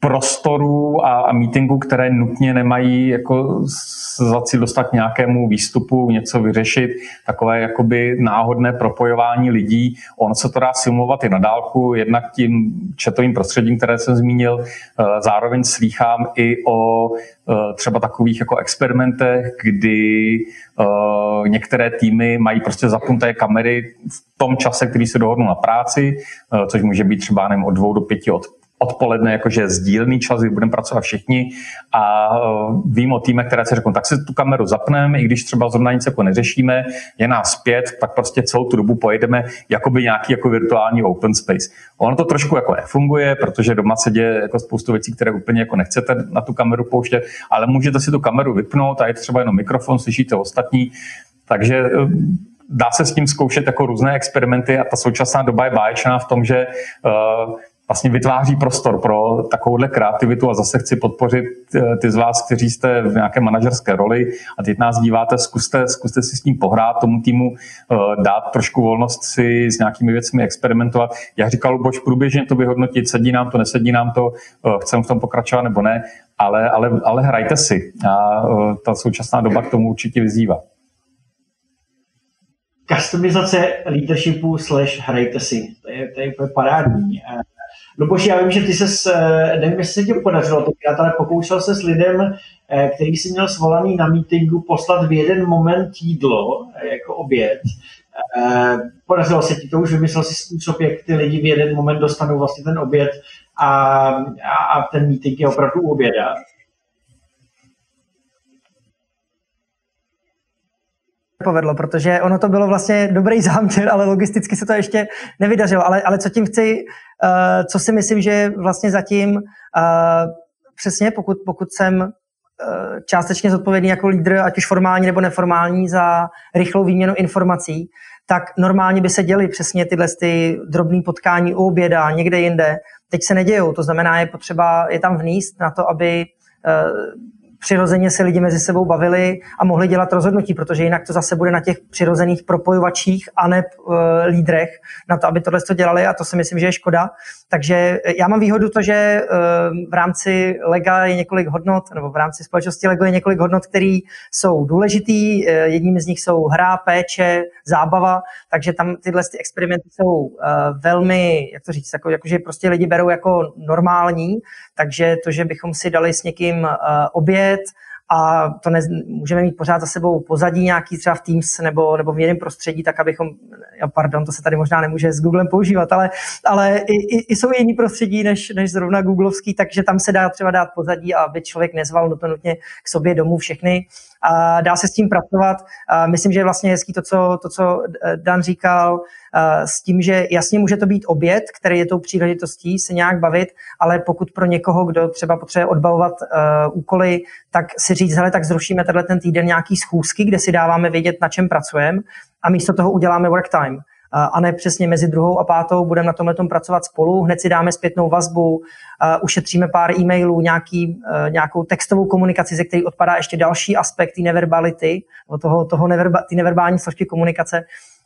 prostorů a, a meetingů, které nutně nemají jako za cíl dostat k nějakému výstupu, něco vyřešit, takové jakoby náhodné propojování lidí. Ono se to dá simulovat i na dálku, jednak tím chatovým prostředím, které jsem zmínil, zároveň slýchám i o třeba takových jako experimentech, kdy uh, některé týmy mají prostě zapnuté kamery v tom čase, který se dohodnou na práci, uh, což může být třeba nevím, od dvou do pěti od odpoledne, jakože sdílný čas, kdy budeme pracovat všichni. A vím o týmech, které si řeknou, tak si tu kameru zapneme, i když třeba zrovna nic jako neřešíme, je nás pět, tak prostě celou tu dobu pojedeme jakoby nějaký jako virtuální open space. Ono to trošku jako nefunguje, protože doma se děje jako spoustu věcí, které úplně jako nechcete na tu kameru pouštět, ale můžete si tu kameru vypnout a je třeba jenom mikrofon, slyšíte ostatní. Takže dá se s tím zkoušet jako různé experimenty a ta současná doba je báječná v tom, že uh, vlastně vytváří prostor pro takovouhle kreativitu a zase chci podpořit ty z vás, kteří jste v nějaké manažerské roli a teď nás díváte, zkuste, zkuste si s tím pohrát, tomu týmu dát trošku volnost si s nějakými věcmi experimentovat. Jak říkal Luboš, průběžně to vyhodnotit, sedí nám to, nesedí nám to, chceme v tom pokračovat nebo ne, ale, ale, ale hrajte si a ta současná doba k tomu určitě vyzývá. Customizace leadershipu slash hrajte si, to je, to je parádní. Luboš, já vím, že ty se, nevím, jestli se tě podařilo tenkrát, ale pokoušel se s lidem, který si měl svolaný na meetingu, poslat v jeden moment jídlo, jako oběd. Podařilo se ti to už, vymyslel si způsob, jak ty lidi v jeden moment dostanou vlastně ten oběd a, a ten meeting je opravdu u oběda. Povedlo, protože ono to bylo vlastně dobrý záměr, ale logisticky se to ještě nevydařilo. Ale, ale co tím chci, uh, co si myslím, že vlastně zatím uh, přesně, pokud, pokud jsem uh, částečně zodpovědný jako lídr, ať už formální nebo neformální, za rychlou výměnu informací, tak normálně by se děly přesně tyhle ty drobné potkání u oběda, někde jinde. Teď se nedějou, to znamená, je potřeba je tam vníst na to, aby uh, přirozeně se lidi mezi sebou bavili a mohli dělat rozhodnutí, protože jinak to zase bude na těch přirozených propojovačích a ne uh, lídrech na to, aby tohle to dělali, a to si myslím, že je škoda. Takže já mám výhodu to, že uh, v rámci Lega je několik hodnot, nebo v rámci společnosti Lego je několik hodnot, které jsou důležitý. Uh, jedním z nich jsou hra, péče, zábava, takže tam tyhle ty experimenty jsou uh, velmi, jak to říct, jako, jakože prostě lidi berou jako normální, takže to, že bychom si dali s někým uh, oběd, a to ne, můžeme mít pořád za sebou pozadí nějaký třeba v Teams nebo, nebo v jiném prostředí, tak abychom, pardon, to se tady možná nemůže s Googlem používat, ale, ale i, i, i jsou jiný prostředí než, než zrovna googlovský, takže tam se dá třeba dát pozadí, aby člověk nezval nutně k sobě domů všechny. A dá se s tím pracovat. A myslím, že je vlastně hezký to, co, to, co Dan říkal, s tím, že jasně může to být oběd, který je tou příležitostí se nějak bavit, ale pokud pro někoho, kdo třeba potřebuje odbavovat uh, úkoly, tak si říct, hele, tak zrušíme tenhle ten týden nějaký schůzky, kde si dáváme vědět, na čem pracujeme, a místo toho uděláme work time. A ne přesně mezi druhou a pátou budeme na tomhle tom pracovat spolu, hned si dáme zpětnou vazbu, uh, ušetříme pár e-mailů, nějaký, uh, nějakou textovou komunikaci, ze který odpadá ještě další aspekt té neverbality, toho, toho neverba, ty neverbální složky komunikace.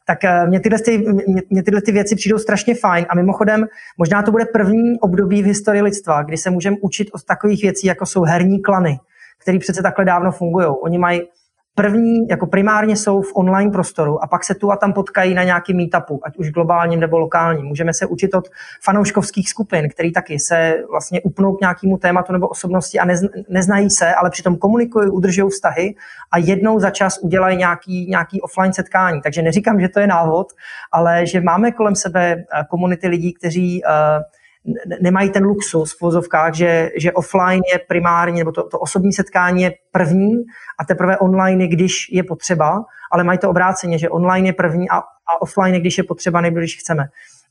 Tak uh, mě, tyhle, ty, mě, mě tyhle ty věci přijdou strašně fajn a mimochodem možná to bude první období v historii lidstva, kdy se můžeme učit od takových věcí, jako jsou herní klany, které přece takhle dávno fungují. Oni mají První, jako primárně jsou v online prostoru a pak se tu a tam potkají na nějaký meetupu, ať už globálním nebo lokálním. Můžeme se učit od fanouškovských skupin, který taky se vlastně upnou k nějakému tématu nebo osobnosti a neznají se, ale přitom komunikují, udržují vztahy a jednou za čas udělají nějaký, nějaký offline setkání. Takže neříkám, že to je návod, ale že máme kolem sebe komunity lidí, kteří nemají ten luxus v vozovkách, že, že offline je primárně, nebo to, to osobní setkání je první a teprve online, když je potřeba, ale mají to obráceně, že online je první a, a offline, když je potřeba, nebo když chceme.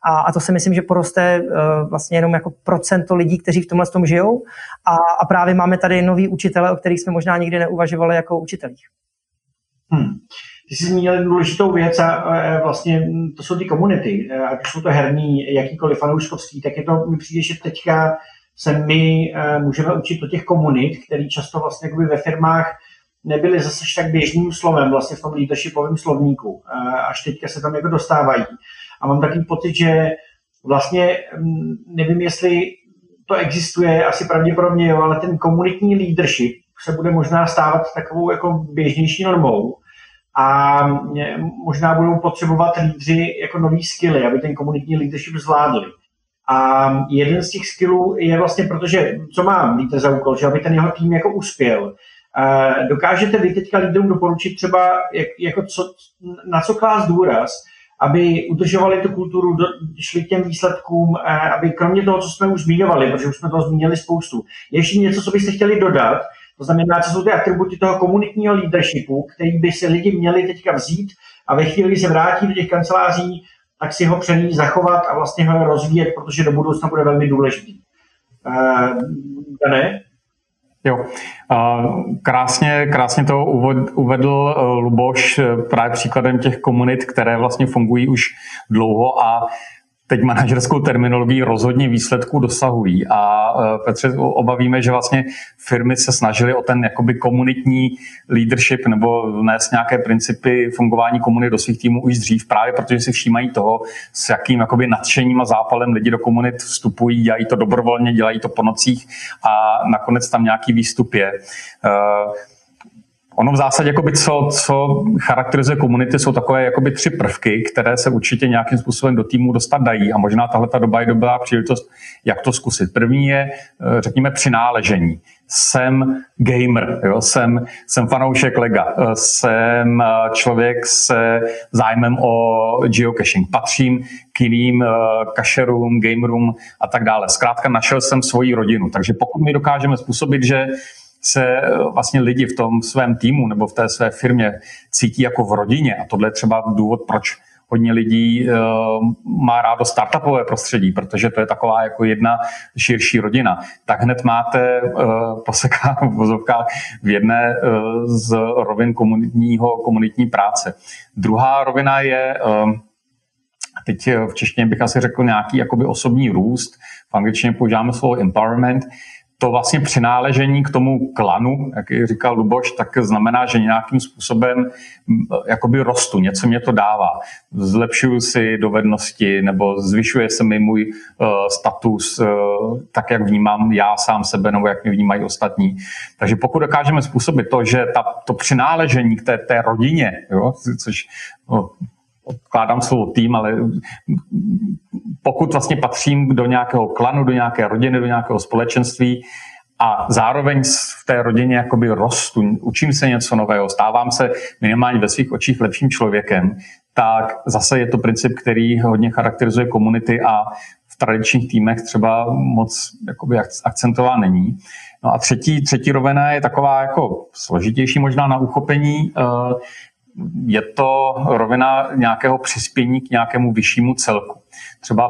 A, a to si myslím, že poroste uh, vlastně jenom jako procento lidí, kteří v tomhle tom žijou a, a právě máme tady nový učitele, o kterých jsme možná nikdy neuvažovali jako učitelích. Hmm. Ty jsi zmínil důležitou věc a vlastně to jsou ty komunity, ať jsou to herní, jakýkoliv fanouškovství, tak je to, mi přijde, že teďka se my můžeme učit o těch komunit, které často vlastně ve firmách nebyly zase tak běžným slovem vlastně v tom leadershipovém slovníku. Až teďka se tam jako dostávají. A mám takový pocit, že vlastně nevím, jestli to existuje asi pravděpodobně, jo, ale ten komunitní leadership se bude možná stávat takovou jako běžnější normou a možná budou potřebovat lídři jako nový skilly, aby ten komunitní leadership zvládli. A jeden z těch skillů je vlastně, protože co mám lídr za úkol, že aby ten jeho tým jako uspěl. Dokážete vy teďka lídrům doporučit třeba, jak, jako co, na co klást důraz, aby udržovali tu kulturu, šli k těm výsledkům, aby kromě toho, co jsme už zmiňovali, protože už jsme toho zmínili spoustu, ještě něco, co byste chtěli dodat, to znamená, co jsou ty atributy toho komunitního leadershipu, který by si lidi měli teďka vzít a ve chvíli, kdy se vrátí do těch kanceláří, tak si ho přený zachovat a vlastně ho rozvíjet, protože do budoucna bude velmi důležitý. Dané? Jo, krásně, krásně to uvedl Luboš právě příkladem těch komunit, které vlastně fungují už dlouho a teď manažerskou terminologii rozhodně výsledků dosahují. A Petře, obavíme, že vlastně firmy se snažily o ten jakoby komunitní leadership nebo vnést nějaké principy fungování komunit do svých týmů už dřív, právě protože si všímají toho, s jakým jakoby nadšením a zápalem lidi do komunit vstupují, dělají to dobrovolně, dělají to po nocích a nakonec tam nějaký výstup je. Ono v zásadě, jakoby, co, co charakterizuje komunity, jsou takové jakoby, tři prvky, které se určitě nějakým způsobem do týmu dostat dají. A možná tahle ta doba je dobrá příležitost, jak to zkusit. První je, řekněme, přináležení. Jsem gamer, jo? Jsem, jsem fanoušek Lega, jsem člověk se zájmem o geocaching, patřím k jiným kašerům, gamerům a tak dále. Zkrátka našel jsem svoji rodinu. Takže pokud my dokážeme způsobit, že se vlastně lidi v tom svém týmu nebo v té své firmě cítí jako v rodině. A tohle je třeba důvod, proč hodně lidí má rádo startupové prostředí, protože to je taková jako jedna širší rodina. Tak hned máte posekáno v vozovkách v jedné z rovin komunitního, komunitní práce. Druhá rovina je, teď v češtině bych asi řekl nějaký jakoby osobní růst, v angličtině používáme slovo empowerment. To vlastně přináležení k tomu klanu, jak říkal Luboš, tak znamená, že nějakým způsobem jakoby rostu, něco mě to dává. Zlepšuju si dovednosti nebo zvyšuje se mi můj uh, status uh, tak, jak vnímám já sám sebe nebo jak mě vnímají ostatní. Takže pokud dokážeme způsobit to, že ta, to přináležení k té, té rodině, jo, což no, odkládám slovo tým, ale pokud vlastně patřím do nějakého klanu, do nějaké rodiny, do nějakého společenství a zároveň v té rodině jakoby rostu, učím se něco nového, stávám se minimálně ve svých očích lepším člověkem, tak zase je to princip, který hodně charakterizuje komunity a v tradičních týmech třeba moc jakoby akcentová není. No a třetí, třetí rovina je taková jako složitější možná na uchopení. Je to rovina nějakého přispění k nějakému vyššímu celku. Třeba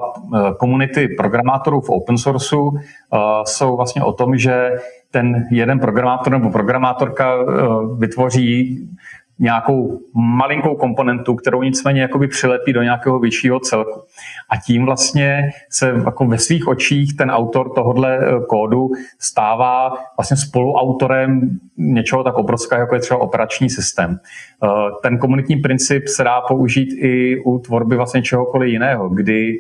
komunity programátorů v open sourceu jsou vlastně o tom, že ten jeden programátor nebo programátorka vytvoří nějakou malinkou komponentu, kterou nicméně jakoby přilepí do nějakého vyššího celku. A tím vlastně se jako ve svých očích ten autor tohodle kódu stává vlastně spoluautorem něčeho tak obrovského, jako je třeba operační systém. Ten komunitní princip se dá použít i u tvorby vlastně čehokoliv jiného, kdy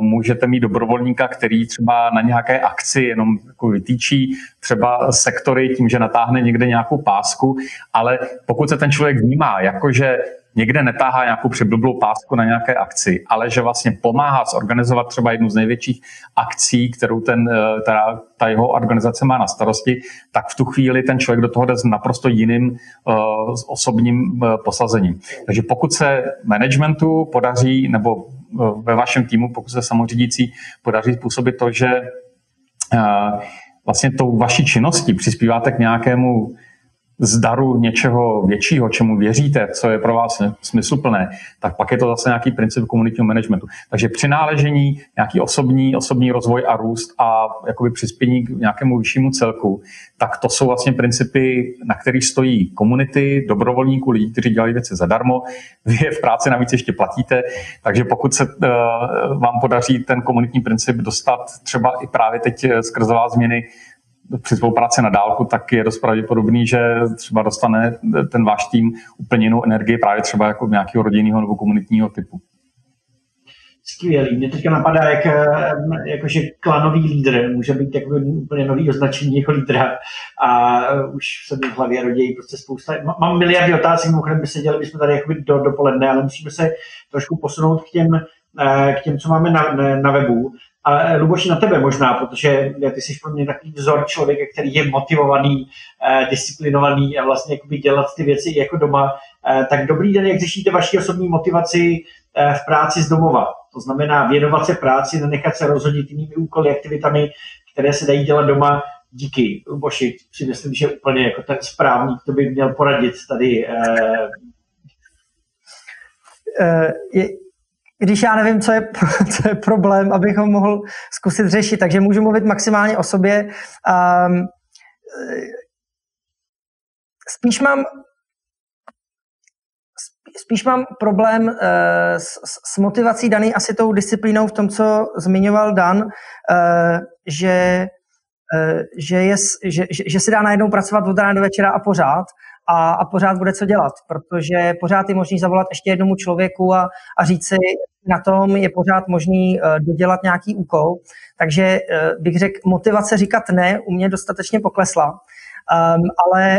můžete mít dobrovolníka, který třeba na nějaké akci jenom jako vytýčí třeba sektory tím, že natáhne někde nějakou pásku, ale pokud se ten člověk vnímá, jakože někde netáhá nějakou přiblblou pásku na nějaké akci, ale že vlastně pomáhá zorganizovat třeba jednu z největších akcí, kterou ten, ta, ta jeho organizace má na starosti, tak v tu chvíli ten člověk do toho jde s naprosto jiným uh, osobním uh, posazením. Takže pokud se managementu podaří, nebo uh, ve vašem týmu, pokud se samořídící, podaří způsobit to, že uh, vlastně tou vaší činností přispíváte k nějakému zdaru něčeho většího, čemu věříte, co je pro vás smysluplné, tak pak je to zase nějaký princip komunitního managementu. Takže přináležení, nějaký osobní, osobní rozvoj a růst a jakoby přispění k nějakému vyššímu celku, tak to jsou vlastně principy, na kterých stojí komunity, dobrovolníků, lidí, kteří dělají věci zadarmo, vy je v práci navíc ještě platíte, takže pokud se uh, vám podaří ten komunitní princip dostat třeba i právě teď skrze vás změny při spolupráci na dálku, tak je dost pravděpodobný, že třeba dostane ten váš tým úplně jinou energii právě třeba jako nějakého rodinného nebo komunitního typu. skvělý. Mně teďka napadá, jak, jakože klanový lídr může být jakoby úplně nový označení jako lídra a už se mi v hlavě rodějí prostě spousta. Mám miliardy otázek, mimochodem by se dělali, bychom tady jakoby do, dopoledne, ale musíme se trošku posunout k těm, k těm co máme na, na webu. A Luboši, na tebe možná, protože ty jsi pro mě takový vzor člověka, který je motivovaný, disciplinovaný a vlastně jakoby dělat ty věci jako doma. Tak dobrý den, jak řešíte vaši osobní motivaci v práci z domova? To znamená věnovat se práci, nenechat se rozhodit jinými úkoly, aktivitami, které se dají dělat doma. Díky, Luboši, si myslím, že úplně jako ten správný, kdo by měl poradit tady. Uh, je... Když já nevím, co je, co je problém, abych ho mohl zkusit řešit, takže můžu mluvit maximálně o sobě. Um, spíš, mám, spíš mám problém uh, s, s motivací daný asi tou disciplínou v tom, co zmiňoval Dan, uh, že, uh, že, je, že, že se dá najednou pracovat od rána do večera a pořád. A, a pořád bude co dělat, protože pořád je možný zavolat ještě jednomu člověku a, a říct si, na tom je pořád možný uh, dodělat nějaký úkol. Takže uh, bych řekl, motivace říkat ne u mě dostatečně poklesla, um, ale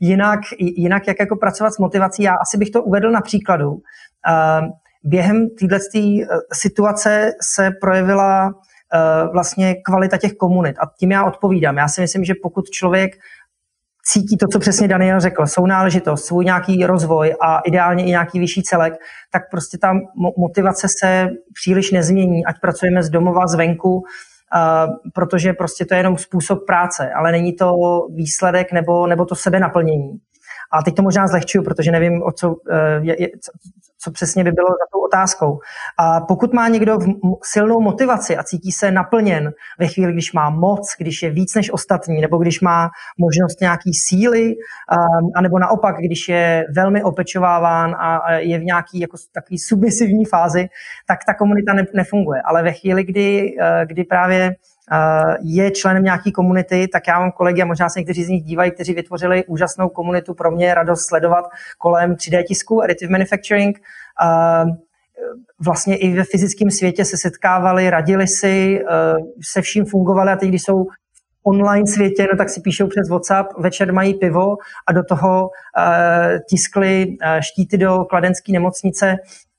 jinak, jinak jak jako pracovat s motivací, já asi bych to uvedl na příkladu. Um, během této situace se projevila uh, vlastně kvalita těch komunit a tím já odpovídám. Já si myslím, že pokud člověk cítí to, co přesně Daniel řekl, svou náležitost, svůj nějaký rozvoj a ideálně i nějaký vyšší celek, tak prostě ta motivace se příliš nezmění, ať pracujeme z domova, zvenku, protože prostě to je jenom způsob práce, ale není to výsledek nebo, nebo to sebenaplnění. A teď to možná zlehčuju, protože nevím, o co, je, je, co přesně by bylo za tou otázkou. A pokud má někdo silnou motivaci a cítí se naplněn ve chvíli, když má moc, když je víc než ostatní, nebo když má možnost nějaký síly, anebo naopak, když je velmi opečováván a je v nějaký jako takový submisivní fázi, tak ta komunita ne, nefunguje. Ale ve chvíli, kdy, kdy právě je členem nějaký komunity, tak já mám kolegy a možná se někteří z nich dívají, kteří vytvořili úžasnou komunitu, pro mě radost sledovat kolem tři dé tisku, additive manufacturing. Vlastně i ve fyzickém světě se setkávali, radili si, se vším fungovali a teď, když jsou v online světě, no tak si píšou přes WhatsApp, večer mají pivo a do toho tiskli štíty do kladenské nemocnice.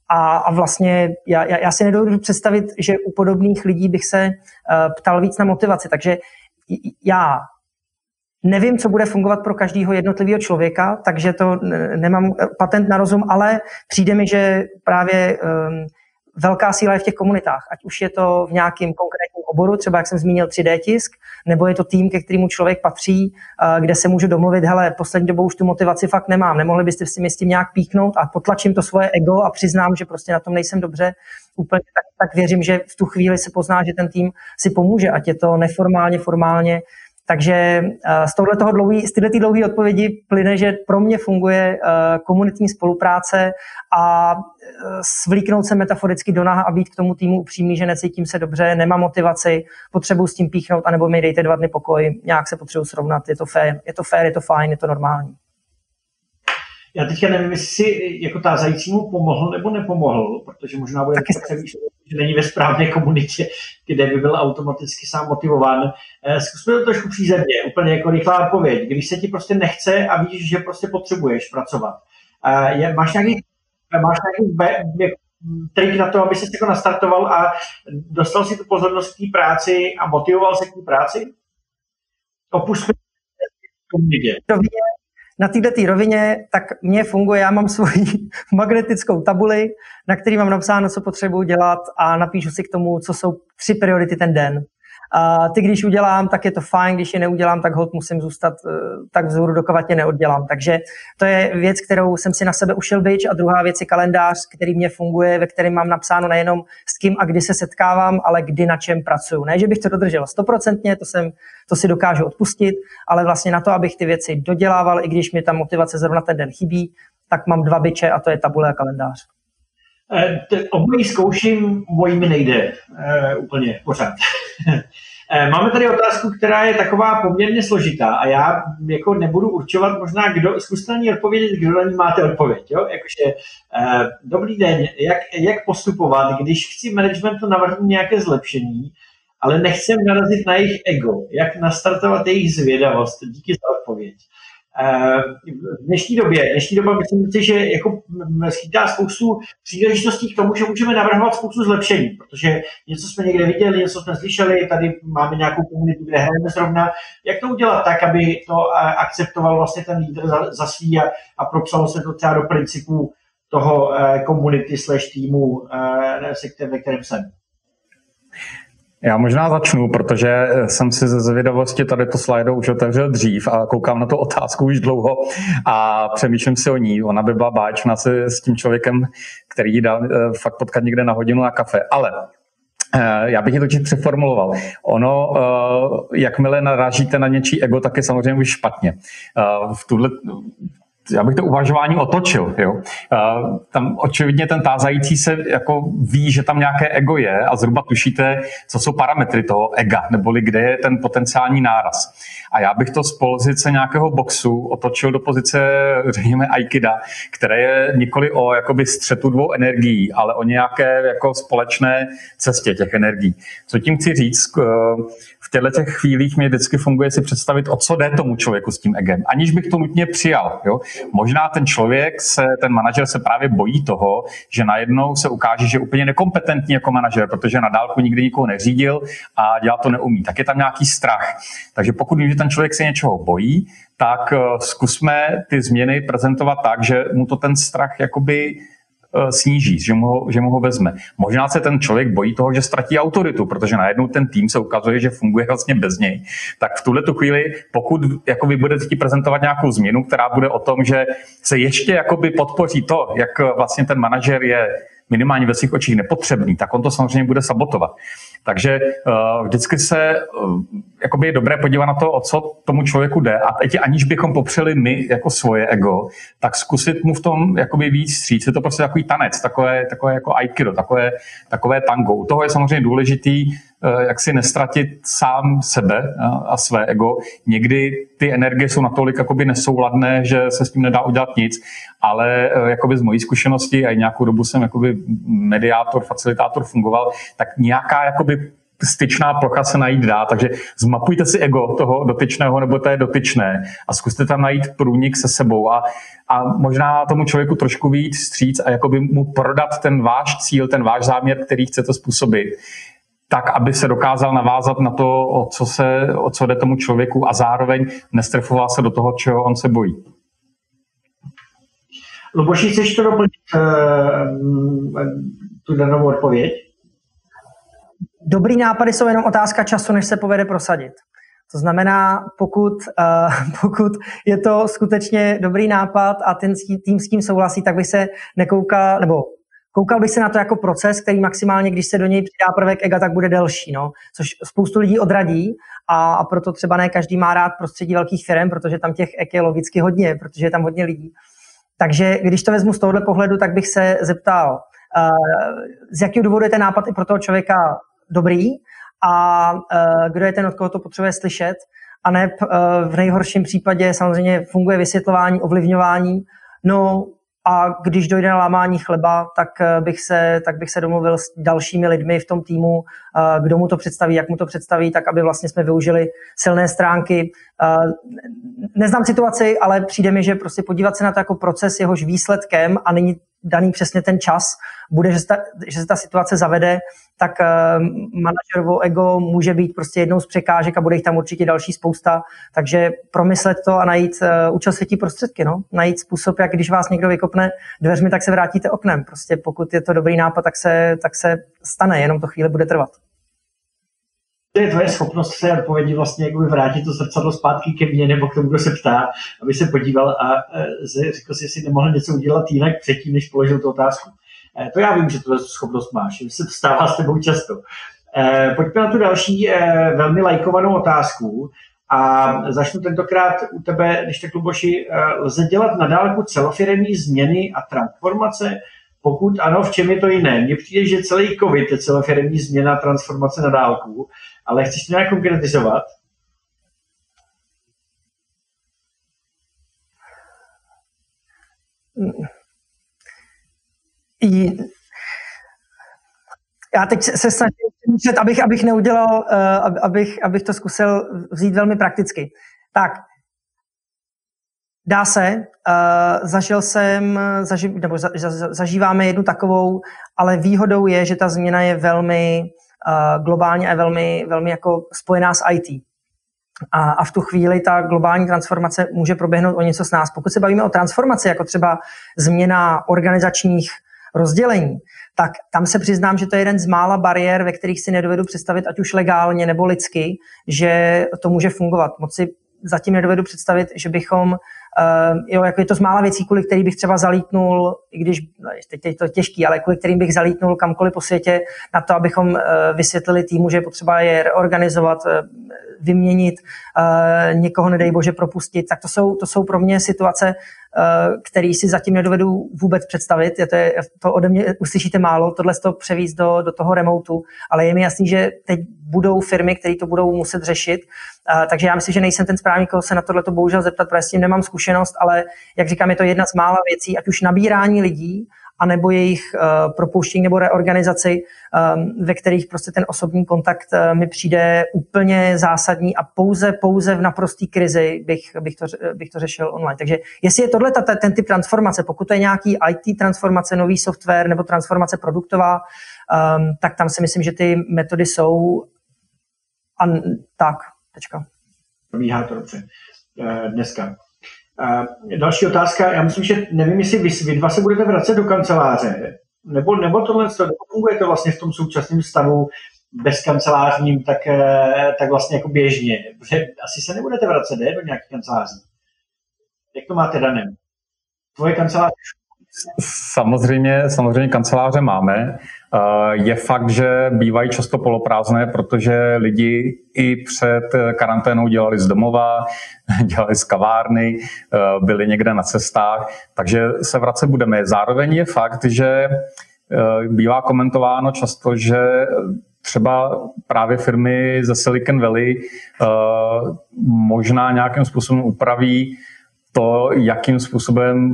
A, a vlastně já, já, já si nedovedu představit, že u podobných lidí bych se uh, ptal víc na motivaci. Takže já nevím, co bude fungovat pro každého jednotlivého člověka, takže to nemám patent na rozum, ale přijde mi, že právě um, velká síla je v těch komunitách. Ať už je to v nějakém konkrétním oboru, třeba jak jsem zmínil tři dé tisk, nebo je to tým, ke kterému člověk patří, kde se může domluvit, hele, poslední dobou už tu motivaci fakt nemám, nemohli byste si mi s tím nějak píknout a potlačím to svoje ego a přiznám, že prostě na tom nejsem dobře úplně, tak, tak věřím, že v tu chvíli se pozná, že ten tým si pomůže, ať je to neformálně, formálně. Takže z tohoto dlouhý, z této dlouhé odpovědi plyne, že pro mě funguje komunitní spolupráce a svlíknout se metaforicky do naha a být k tomu týmu upřímný, že necítím se dobře, nemám motivaci, potřebuji s tím píchnout, anebo mi dejte dva dny pokoj, nějak se potřebuji srovnat, je to fér, je to fér, je to fajn, je to normální. Já teďka nevím, jestli si jako tázající mu pomohl nebo nepomohl, protože možná bude přemýšlet, že není ve správné komunitě, kde by byl automaticky sám motivován. Zkusme to trošku přízemně, úplně jako rychlá odpověď. Když se ti prostě nechce a víš, že prostě potřebuješ pracovat. Je, máš nějaký, máš nějaký be, trik na to, aby ses jako nastartoval a dostal si tu pozornost k té práci a motivoval se k té práci? Opusme komunitě. Na této rovině, tak mně funguje, já mám svoji magnetickou tabuli, na který mám napsáno, co potřebuji dělat a napíšu si k tomu, co jsou tři priority ten den. A ty, když udělám, tak je to fajn, když je neudělám, tak holt musím zůstat tak vzhůru, dokud je neoddělám. Takže to je věc, kterou jsem si na sebe ušil bič a druhá věc je kalendář, který mě funguje, ve kterém mám napsáno nejenom s kým a kdy se setkávám, ale kdy na čem pracuju. Ne, že bych to dodržel stoprocentně, to, jsem, to si dokážu odpustit, ale vlastně na to, abych ty věci dodělával, i když mi ta motivace zrovna ten den chybí, tak mám dva biče a to je tabule a kalendář. Obojí zkouším, mojí mi nejde e, úplně pořád. Máme tady otázku, která je taková poměrně složitá a já jako nebudu určovat možná, kdo, zkuste na ní odpovědět, kdo na ní máte odpověď. Jo? Jakože, eh, dobrý den, jak, jak postupovat, když chci managementu navrhnout nějaké zlepšení, ale nechcem narazit na jejich ego, jak nastartovat jejich zvědavost, díky za odpověď. V dnešní době, dnešní doba myslím si, že jako skýtá spoustu příležitostí k tomu, že můžeme navrhovat spoustu zlepšení, protože něco jsme někde viděli, něco jsme slyšeli, tady máme nějakou komunitu, kde hrajeme zrovna. Jak to udělat tak, aby to akceptoval vlastně ten lídr za, za svý a, a propsalo se to třeba do principů toho komunity slash týmu, ve kterém jsem? Já možná začnu, protože jsem si ze zvědavosti tady to Slido už otevřel dřív a koukám na tu otázku už dlouho a přemýšlím si o ní. Ona by byla báječná si s tím člověkem, který ji dá fakt potkat někde na hodinu na kafe. Ale já bych ji totiž přeformuloval. Ono, jakmile narážíte na něčí ego, tak je samozřejmě už špatně. V tuhle... Já bych to uvažování otočil. Jo. Tam očividně ten tázající se jako ví, že tam nějaké ego je a zhruba tušíte, co jsou parametry toho ega, neboli kde je ten potenciální náraz. A já bych to z pozice nějakého boxu otočil do pozice, řekněme, aikida, které je nikoli o jakoby střetu dvou energií, ale o nějaké jako společné cestě těch energií. Co tím chci říct? V těchto chvílích mě vždycky funguje si představit, o co jde tomu člověku s tím egem, aniž bych to nutně přijal. Jo. Možná ten člověk, se, ten manažer se právě bojí toho, že najednou se ukáže, že je úplně nekompetentní jako manažer, protože na dálku nikdy nikoho neřídil a dělat to neumí. Tak je tam nějaký strach. Takže pokud vím, že ten člověk se něčeho bojí, tak zkusme ty změny prezentovat tak, že mu to ten strach jakoby sníží, že mu, ho, že mu ho vezme. Možná se ten člověk bojí toho, že ztratí autoritu, protože najednou ten tým se ukazuje, že funguje vlastně bez něj. Tak v tuhle tu chvíli, pokud jako vy budete ti prezentovat nějakou změnu, která bude o tom, že se ještě jakoby podpoří to, jak vlastně ten manažer je minimálně ve svých očích nepotřebný, tak on to samozřejmě bude sabotovat. Takže uh, vždycky se uh, jakoby je dobré podívat na to, o co tomu člověku jde. A teď, aniž bychom popřeli my jako svoje ego, tak zkusit mu v tom jakoby víc vstříc. Je to prostě takový tanec, takové, takové jako aikido, takové, takové tango. U toho je samozřejmě důležitý, uh, jak si nestratit sám sebe uh, a své ego. Někdy ty energie jsou natolik jakoby nesouladné, že se s tím nedá udělat nic, ale uh, jakoby z mojí zkušenosti, a i nějakou dobu jsem jakoby mediátor, facilitátor fungoval, tak nějaká jakoby styčná plocha se najít dá, takže zmapujte si ego toho dotyčného nebo té dotyčné a zkuste tam najít průnik se sebou a, a možná tomu člověku trošku víc vstříc a jakoby mu prodat ten váš cíl, ten váš záměr, který chcete způsobit, tak, aby se dokázal navázat na to, o co, se, o co jde tomu člověku a zároveň nestrefoval se do toho, čeho on se bojí. Luboši, chceš to doplnit tu danou odpověď? Dobrý nápady jsou jenom otázka času, než se povede prosadit. To znamená, pokud, uh, pokud je to skutečně dobrý nápad a ten tým s tím souhlasí, tak bych se nekoukal, nebo koukal bych se na to jako proces, který maximálně, když se do něj přidá prvek ega, tak bude delší, no. Což spoustu lidí odradí a, a proto třeba ne každý má rád prostředí velkých firm, protože tam těch ek je logicky hodně, protože je tam hodně lidí. Takže když to vezmu z tohohle pohledu, tak bych se zeptal, uh, z jakého důvodu je ten nápad i pro toho člověka dobrý a uh, kdo je ten, od koho to potřebuje slyšet, a ne uh, v nejhorším případě samozřejmě funguje vysvětlování, ovlivňování, no a když dojde na lámání chleba, tak uh, bych se, tak bych se domluvil s dalšími lidmi v tom týmu, uh, kdo mu to představí, jak mu to představí, tak aby vlastně jsme využili silné stránky. Uh, neznám situaci, ale přijde mi, že prostě podívat se na to jako proces, jehož výsledkem a není daný přesně ten čas, bude, že se ta, že se ta situace zavede, tak uh, manažerovo ego může být prostě jednou z překážek a bude jich tam určitě další spousta, takže promyslet to a najít uh, účel světí prostředky, no? Najít způsob, jak když vás někdo vykopne dveřmi, tak se vrátíte oknem, prostě pokud je to dobrý nápad, tak se, tak se stane, jenom to chvíli bude trvat. To je tvoje schopnost se odpovědi vlastně jakoby vrátit to zrcadlo zpátky ke mně nebo k tomu, kdo se ptá, aby se podíval a e, řekl si, jestli nemohl něco udělat jinak předtím, než položil tu otázku. E, to já vím, že tuto schopnost máš, že se to stává s tebou často. E, pojďme na tu další e, velmi lajkovanou otázku a začnu tentokrát u tebe, když tak Luboši, e, lze dělat na dálku celofiremní změny a transformace, Pokud ano, v čem je to jiné? Mně přijde, že celý COVID je celá firemní změna, transformace na dálku, ale chceš to nějak konkretizovat? Já teď se snažím přemýšlet, abych, abych neudělal, abych, abych to zkusil vzít velmi prakticky. Tak, dá se, zažil jsem, zaži, nebo za, za, zažíváme jednu takovou, ale výhodou je, že ta změna je velmi globální a velmi, velmi jako spojená s í té. A, a v tu chvíli ta globální transformace může proběhnout o něco s nás. Pokud se bavíme o transformaci, jako třeba změna organizačních rozdělení, tak tam se přiznám, že to je jeden z mála bariér, ve kterých si nedovedu představit, ať už legálně nebo lidsky, že to může fungovat. Moc si zatím nedovedu představit, že bychom, uh, jo, jako je to z mála věcí, kvůli který bych třeba zalítnul, i když teď je to těžký, ale kvůli kterým bych zalítnul kamkoliv po světě na to, abychom uh, vysvětlili týmu, že je potřeba je reorganizovat, uh, vyměnit, uh, někoho, nedej bože, propustit. Tak to jsou, to jsou pro mě situace, který si zatím nedovedu vůbec představit. To, je, to ode mě uslyšíte málo, tohle to převíz do, do toho remotu, ale je mi jasný, že teď budou firmy, které to budou muset řešit. Takže já myslím, že nejsem ten správný, koho se na tohle to bohužel zeptat, protože s tím nemám zkušenost, ale jak říkám, je to jedna z mála věcí, ať už nabírání lidí, anebo jejich uh, propouštění nebo reorganizaci, um, ve kterých prostě ten osobní kontakt uh, mi přijde úplně zásadní a pouze, pouze v naprosté krizi bych, bych, to, bych to řešil online. Takže jestli je tohle ta, ten typ transformace, pokud to je nějaký í té transformace, nový software nebo transformace produktová, um, tak tam si myslím, že ty metody jsou a tak, tečka. Probíhá to dobře dneska. Uh, další otázka, já myslím, že nevím, jestli vy, vy dva se budete vracet do kanceláře, nebo, nebo tohle, funguje to vlastně v tom současném stavu bezkancelářním, tak, tak vlastně jako běžně, protože asi se nebudete vracet ne, do nějakých kanceláří. Jak to máte, Dané? Tvoje kanceláře? Samozřejmě, samozřejmě kanceláře máme. Je fakt, že bývají často poloprázdné, protože lidi i před karanténou dělali z domova, dělali z kavárny, byli někde na cestách, takže se vracet budeme. Zároveň je fakt, že bývá komentováno často, že třeba právě firmy ze Silicon Valley možná nějakým způsobem upraví to, jakým způsobem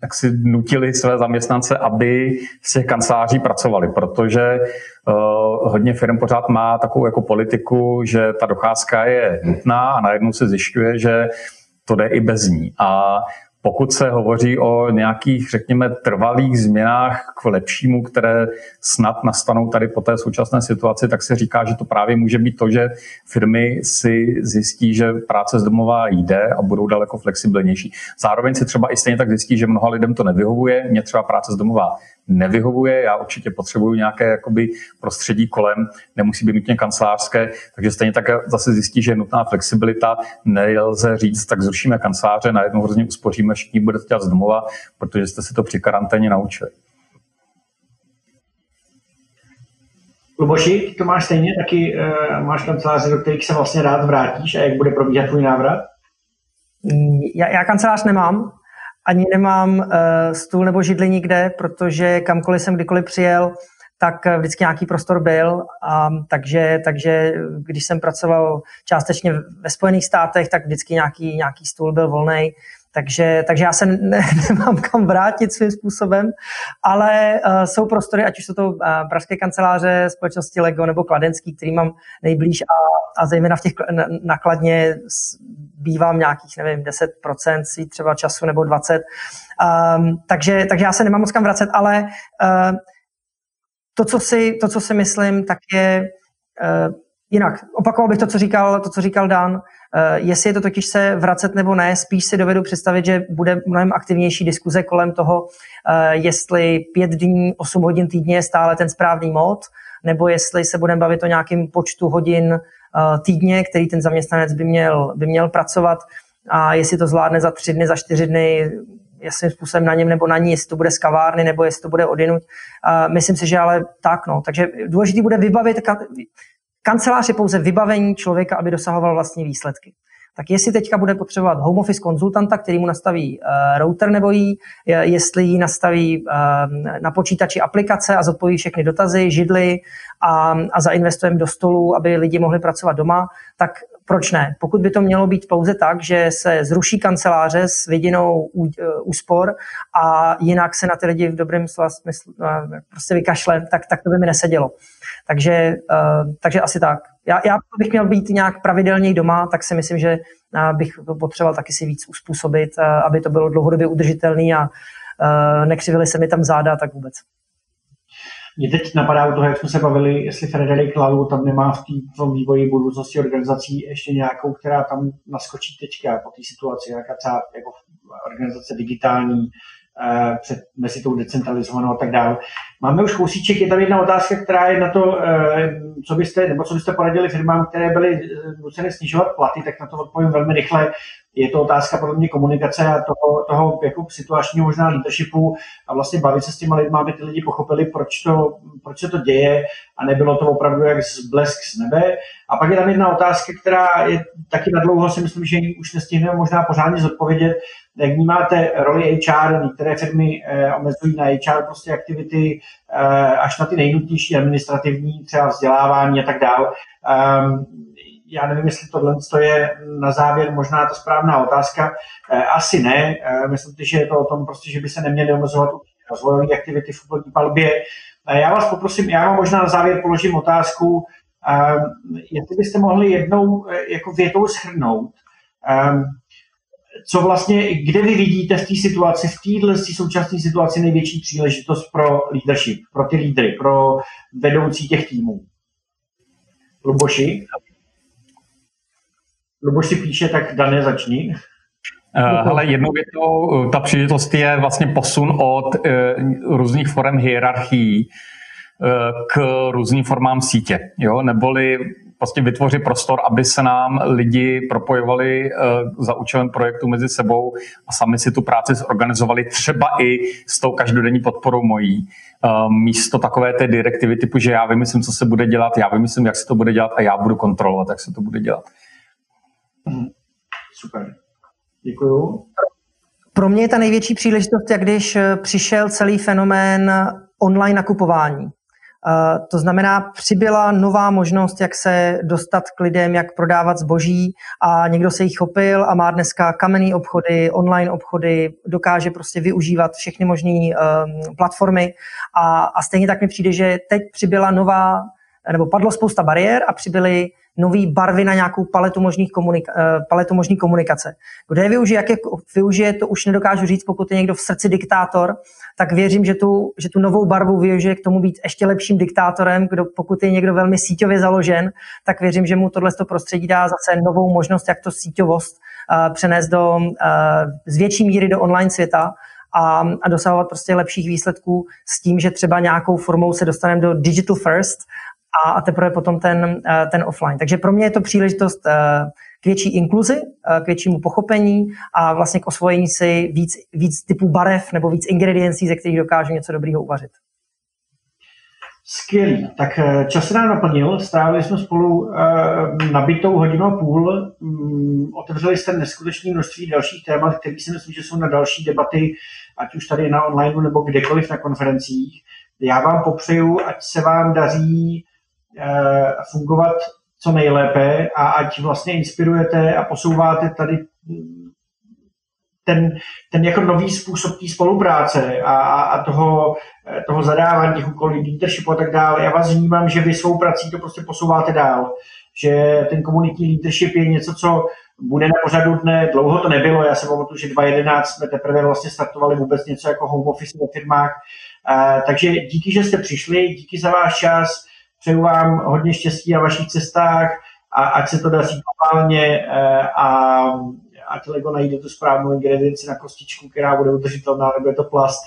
tak si nutili své zaměstnance, aby z těch kanceláří pracovali, protože uh, hodně firm pořád má takovou jako politiku, že ta docházka je nutná a najednou se zjišťuje, že to jde i bez ní. A pokud se hovoří o nějakých, řekněme, trvalých změnách k lepšímu, které snad nastanou tady po té současné situaci, tak se říká, že to právě může být to, že firmy si zjistí, že práce z domova jde a budou daleko flexibilnější. Zároveň se třeba i stejně tak zjistí, že mnoha lidem to nevyhovuje. Mně třeba práce z domova nevyhovuje, já určitě potřebuju nějaké jakoby prostředí kolem, nemusí být nutně kancelářské, takže stejně tak zase zjistí, že je nutná flexibilita, nelze říct, tak zrušíme kanceláře, najednou hrozně uspoříme, všichni budete dělat z domova, protože jste se to při karanténě naučili. Luboši, ty to máš stejně, taky uh, máš kanceláře, do kterých se vlastně rád vrátíš a jak bude probíhat tvůj návrat? Já, já kancelář nemám. Ani nemám uh, stůl nebo židli nikde, protože kamkoliv jsem kdykoliv přijel, tak vždycky nějaký prostor byl. A takže, takže když jsem pracoval částečně ve Spojených státech, tak vždycky nějaký, nějaký stůl byl volný. Takže, takže já se ne, nemám kam vrátit svým způsobem, ale uh, jsou prostory, ať už jsou to uh, pražské kanceláře společnosti Lego nebo kladenský, který mám nejblíž a, a zejména v těch na, na Kladně bývám nějakých, nevím, deset procent svých třeba času nebo dvacet procent. Um, takže, takže já se nemám moc kam vracet, ale uh, to, co si, to, co si myslím, tak je uh, jinak. Opakoval bych to, co říkal, to, co říkal Dan. Jestli je to totiž se vracet nebo ne, spíš si dovedu představit, že bude mnohem aktivnější diskuze kolem toho, jestli pět dní, osm hodin týdně je stále ten správný mod, nebo jestli se budeme bavit o nějakém počtu hodin týdně, který ten zaměstnanec by měl, by měl pracovat a jestli to zvládne za tři dny, za čtyři dny, jasným způsobem na něm nebo na ní, jestli to bude z kavárny nebo jestli to bude odjinud. Myslím si, že ale tak, no. Takže důležitý bude vybavit... Kancelář je pouze vybavení člověka, aby dosahoval vlastní výsledky. tak jestli teďka bude potřebovat home office konzultanta, který mu nastaví uh, router nebo jí, jestli jí nastaví uh, na počítači aplikace a zodpoví všechny dotazy, židly a, a zainvestujeme do stolu, aby lidi mohli pracovat doma, tak proč ne? Pokud by to mělo být pouze tak, že se zruší kanceláře s vidinou úspor a jinak se na ty lidi v dobrém slova smyslu prostě vykašle, tak, tak to by mi nesedělo. Takže, takže asi tak. Já, já bych měl být nějak pravidelněji doma, tak si myslím, že bych potřeboval taky si víc uspůsobit, aby to bylo dlouhodobě udržitelné a nekřivily se mi tam záda, tak vůbec. Mě teď napadá u toho, jak jsme se bavili, jestli Frederik Lalu tam nemá v, tý, v tom vývoji budoucnosti organizací ještě nějakou, která tam naskočí teďka po té situaci, nějaká třeba jako organizace digitální, eh, před, mezi tou decentralizovanou a tak dále. Máme už kousíček, je tam jedna otázka, která je na to, eh, co byste, nebo co byste poradili firmám, které byly nuceny snižovat platy, tak na to odpovím velmi rychle. Je to otázka podle mě komunikace a toho, toho jako situačního možná leadershipu a vlastně bavit se s těma lidmi, aby ty lidi pochopili, proč, to, proč se to děje a nebylo to opravdu jak blesk z nebe. A pak je tam jedna otázka, která je taky nadlouho, si myslím, že ji už nestihneme možná pořádně zodpovědět. Jak vnímáte roli há er, některé firmy eh, omezují na há er prostě aktivity eh, až na ty nejnutnější administrativní, třeba vzdělávání a tak dále. Um, Já nevím, jestli tohle je na závěr možná ta správná otázka. Asi ne. Myslím, že je to o tom, prostě, že by se neměly omezovat rozvojové aktivity v úplní palbě. Já vás poprosím, já vám možná na závěr položím otázku, jestli byste mohli jednou jako větou shrnout, co vlastně, kde vy vidíte v té situaci, v této současné situaci největší příležitost pro leadership, pro ty lídry, pro vedoucí těch týmů. Luboši? Luboš si píše, tak Dané, začni. Hele, jednou větou, ta příležitost je vlastně posun od e, různých forem hierarchií e, k různým formám sítě, jo? Neboli prostě vytvořit prostor, aby se nám lidi propojovali e, za účelem projektu mezi sebou a sami si tu práci zorganizovali třeba i s tou každodenní podporou mojí. E, místo takové té direktivy typu, že já vymyslím, co se bude dělat, já vymyslím, jak se to bude dělat a já budu kontrolovat, jak se to bude dělat. Super, děkuju. Pro mě je ta největší příležitost, jak když přišel celý fenomén online nakupování. To znamená, přibyla nová možnost, jak se dostat k lidem, jak prodávat zboží a někdo se jich chopil a má dneska kamenné obchody, online obchody, dokáže prostě využívat všechny možné um, platformy a, a stejně tak mi přijde, že teď přibyla nová, nebo padlo spousta bariér a přibyly nový barvy na nějakou paletu možných komunika- paletu možný komunikace. Kdo je využije, jak je využije, to už nedokážu říct, pokud je někdo v srdci diktátor, tak věřím, že tu, že tu novou barvu využije k tomu být ještě lepším diktátorem. Kdo, pokud je někdo velmi síťově založen, tak věřím, že mu tohle prostředí dá zase novou možnost, jak to síťovost uh, přenést do, uh, z větší míry do online světa a, a dosahovat prostě lepších výsledků s tím, že třeba nějakou formou se dostaneme do digital first, a teprve potom ten, ten offline. Takže pro mě je to příležitost k větší inkluzi, k většímu pochopení a vlastně k osvojení si víc, víc typů barev nebo víc ingrediencí, ze kterých dokážu něco dobrýho uvařit. Skvělý. Tak čas se nám naplnil, strávili jsme spolu nabitou hodinu a půl, otevřeli jste neskutečné množství dalších témat, které si myslím, že jsou na další debaty, ať už tady na online nebo kdekoliv na konferencích. Já vám popřeju, ať se vám daří fungovat co nejlépe a ať vlastně inspirujete a posouváte tady ten, ten jako nový způsob té spolupráce a, a toho, toho zadávání těch úkolů, leadershipu a tak dále. Já vás vnímám, že vy svou prací to prostě posouváte dál, že ten komunitní leadership je něco, co bude na pořadu dne, dlouho to nebylo, já se pamatuju, že dva tisíce jedenáct jsme teprve vlastně startovali vůbec něco jako home office ve firmách, a, takže díky, že jste přišli, díky za váš čas, přeju vám hodně štěstí na vašich cestách a ať se to daří globálně a ať Lego najde tu správnou ingredienci na kostičku, která bude udržitelná, nebo je to plast.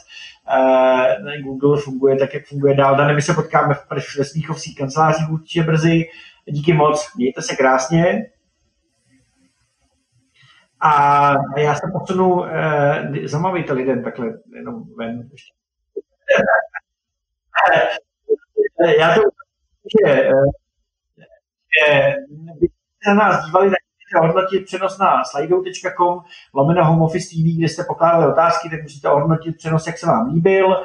Google funguje tak, jak funguje dál. Dane, my se potkáme ve Smíchovských kancelářích určitě brzy. Díky moc, mějte se krásně. A já se posunu, zamávejte lidem takhle jenom ven. Já to že, že, že byste se na nás dívali, tak hodnotit přenos na slido tečka com, lomeno Home Office T V, kde jste pokládali otázky, tak musíte hodnotit přenos, jak se vám líbil.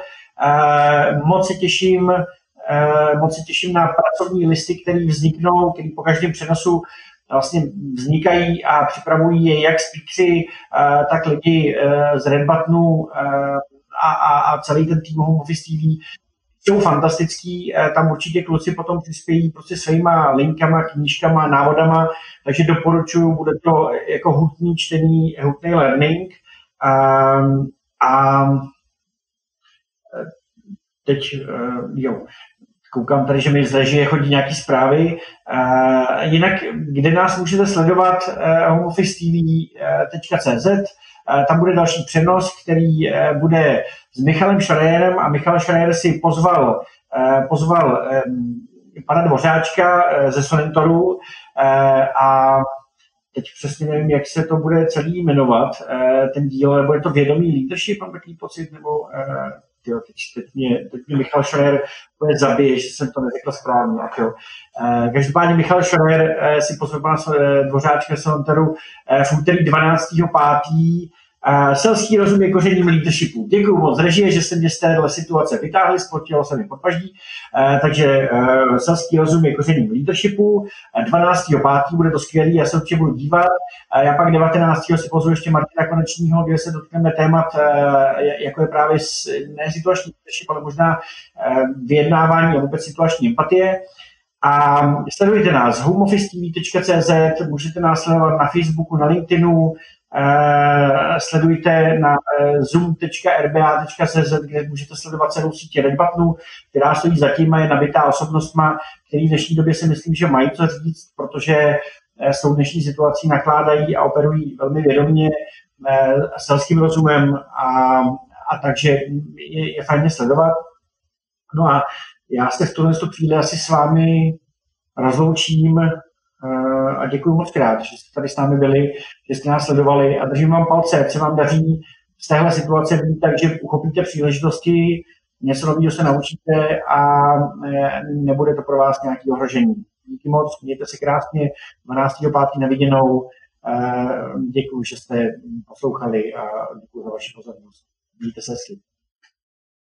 Moc se těším, moc se těším na pracovní listy, které vzniknou, které po každém přenosu vlastně vznikají a připravují je jak speakeři, tak lidi z Red Buttonu a, a, a celý ten tým Home Office T V. Jsou fantastický, tam určitě kluci potom přispějí prostě svýma linkama, knížkama, návodama, takže doporučuju, bude to jako hutný čtení, hutný learning. Um, a teď, uh, jo, koukám tady, že mi zleží, chodí nějaký zprávy. Uh, jinak, kde nás můžete sledovat, uh, home office tv tečka cz, uh, tam bude další přenos, který uh, bude s Michalem Schreierem a Michal Schreier si pozval, eh, pozval eh, pana Dvořáčka eh, ze Sonentoru eh, a teď přesně nevím, jak se to bude celý jmenovat, eh, ten díl, nebo je to vědomý leadership, mám takový pocit, nebo eh, tyjo, teď, teď, mě, teď mě Michal Schreier bude zabije, že jsem to neřekl správně. Eh, každopádně Michal Schreier eh, si pozval pana eh, Dvořáčka ze Sonentoru eh, v úterý dvanáctého pátého Uh, selský rozum je kořením leadershipu. Děkuju moc režie, že se mě z téhle situace vytáhli, spotilo se mi pod paždí. Uh, takže uh, selský rozum je kořením leadershipu. dvanáctého pátého bude to skvělý, já se určitě budu dívat. Uh, já pak devatenáctého si pozvu ještě Martina Konečního, kde se dotkneme témat, uh, jako je právě s, ne situační leadership, ale možná uh, vyjednávání a vůbec situační empatie. A sledujte nás home office tv tečka cz, můžete nás sledovat na Facebooku, na LinkedInu, Uh, sledujte na zoom tečka r b a tečka cz, kde můžete sledovat celou sítě Red Buttonu, která stojí zatím a je nabitá osobnostma, který v dnešní době si myslím, že mají co říct, protože s tou dnešní situací nakládají a operují velmi vědomě, uh, selským rozumem a, a takže je, je fajně sledovat. No a já se v tuhle chvíli asi s vámi rozloučím a děkuji moc krát, že jste tady s námi byli, že jste nás sledovali a držím vám palce, ať se vám daří z téhle situace být, takže uchopíte příležitosti, něco nového se naučíte a nebude to pro vás nějaké ohrožení. Díky moc, mějte se krásně, dvanáctého pátého na viděnou, děkuji, že jste poslouchali a děkuji za vaši pozornost. Mějte se hezky.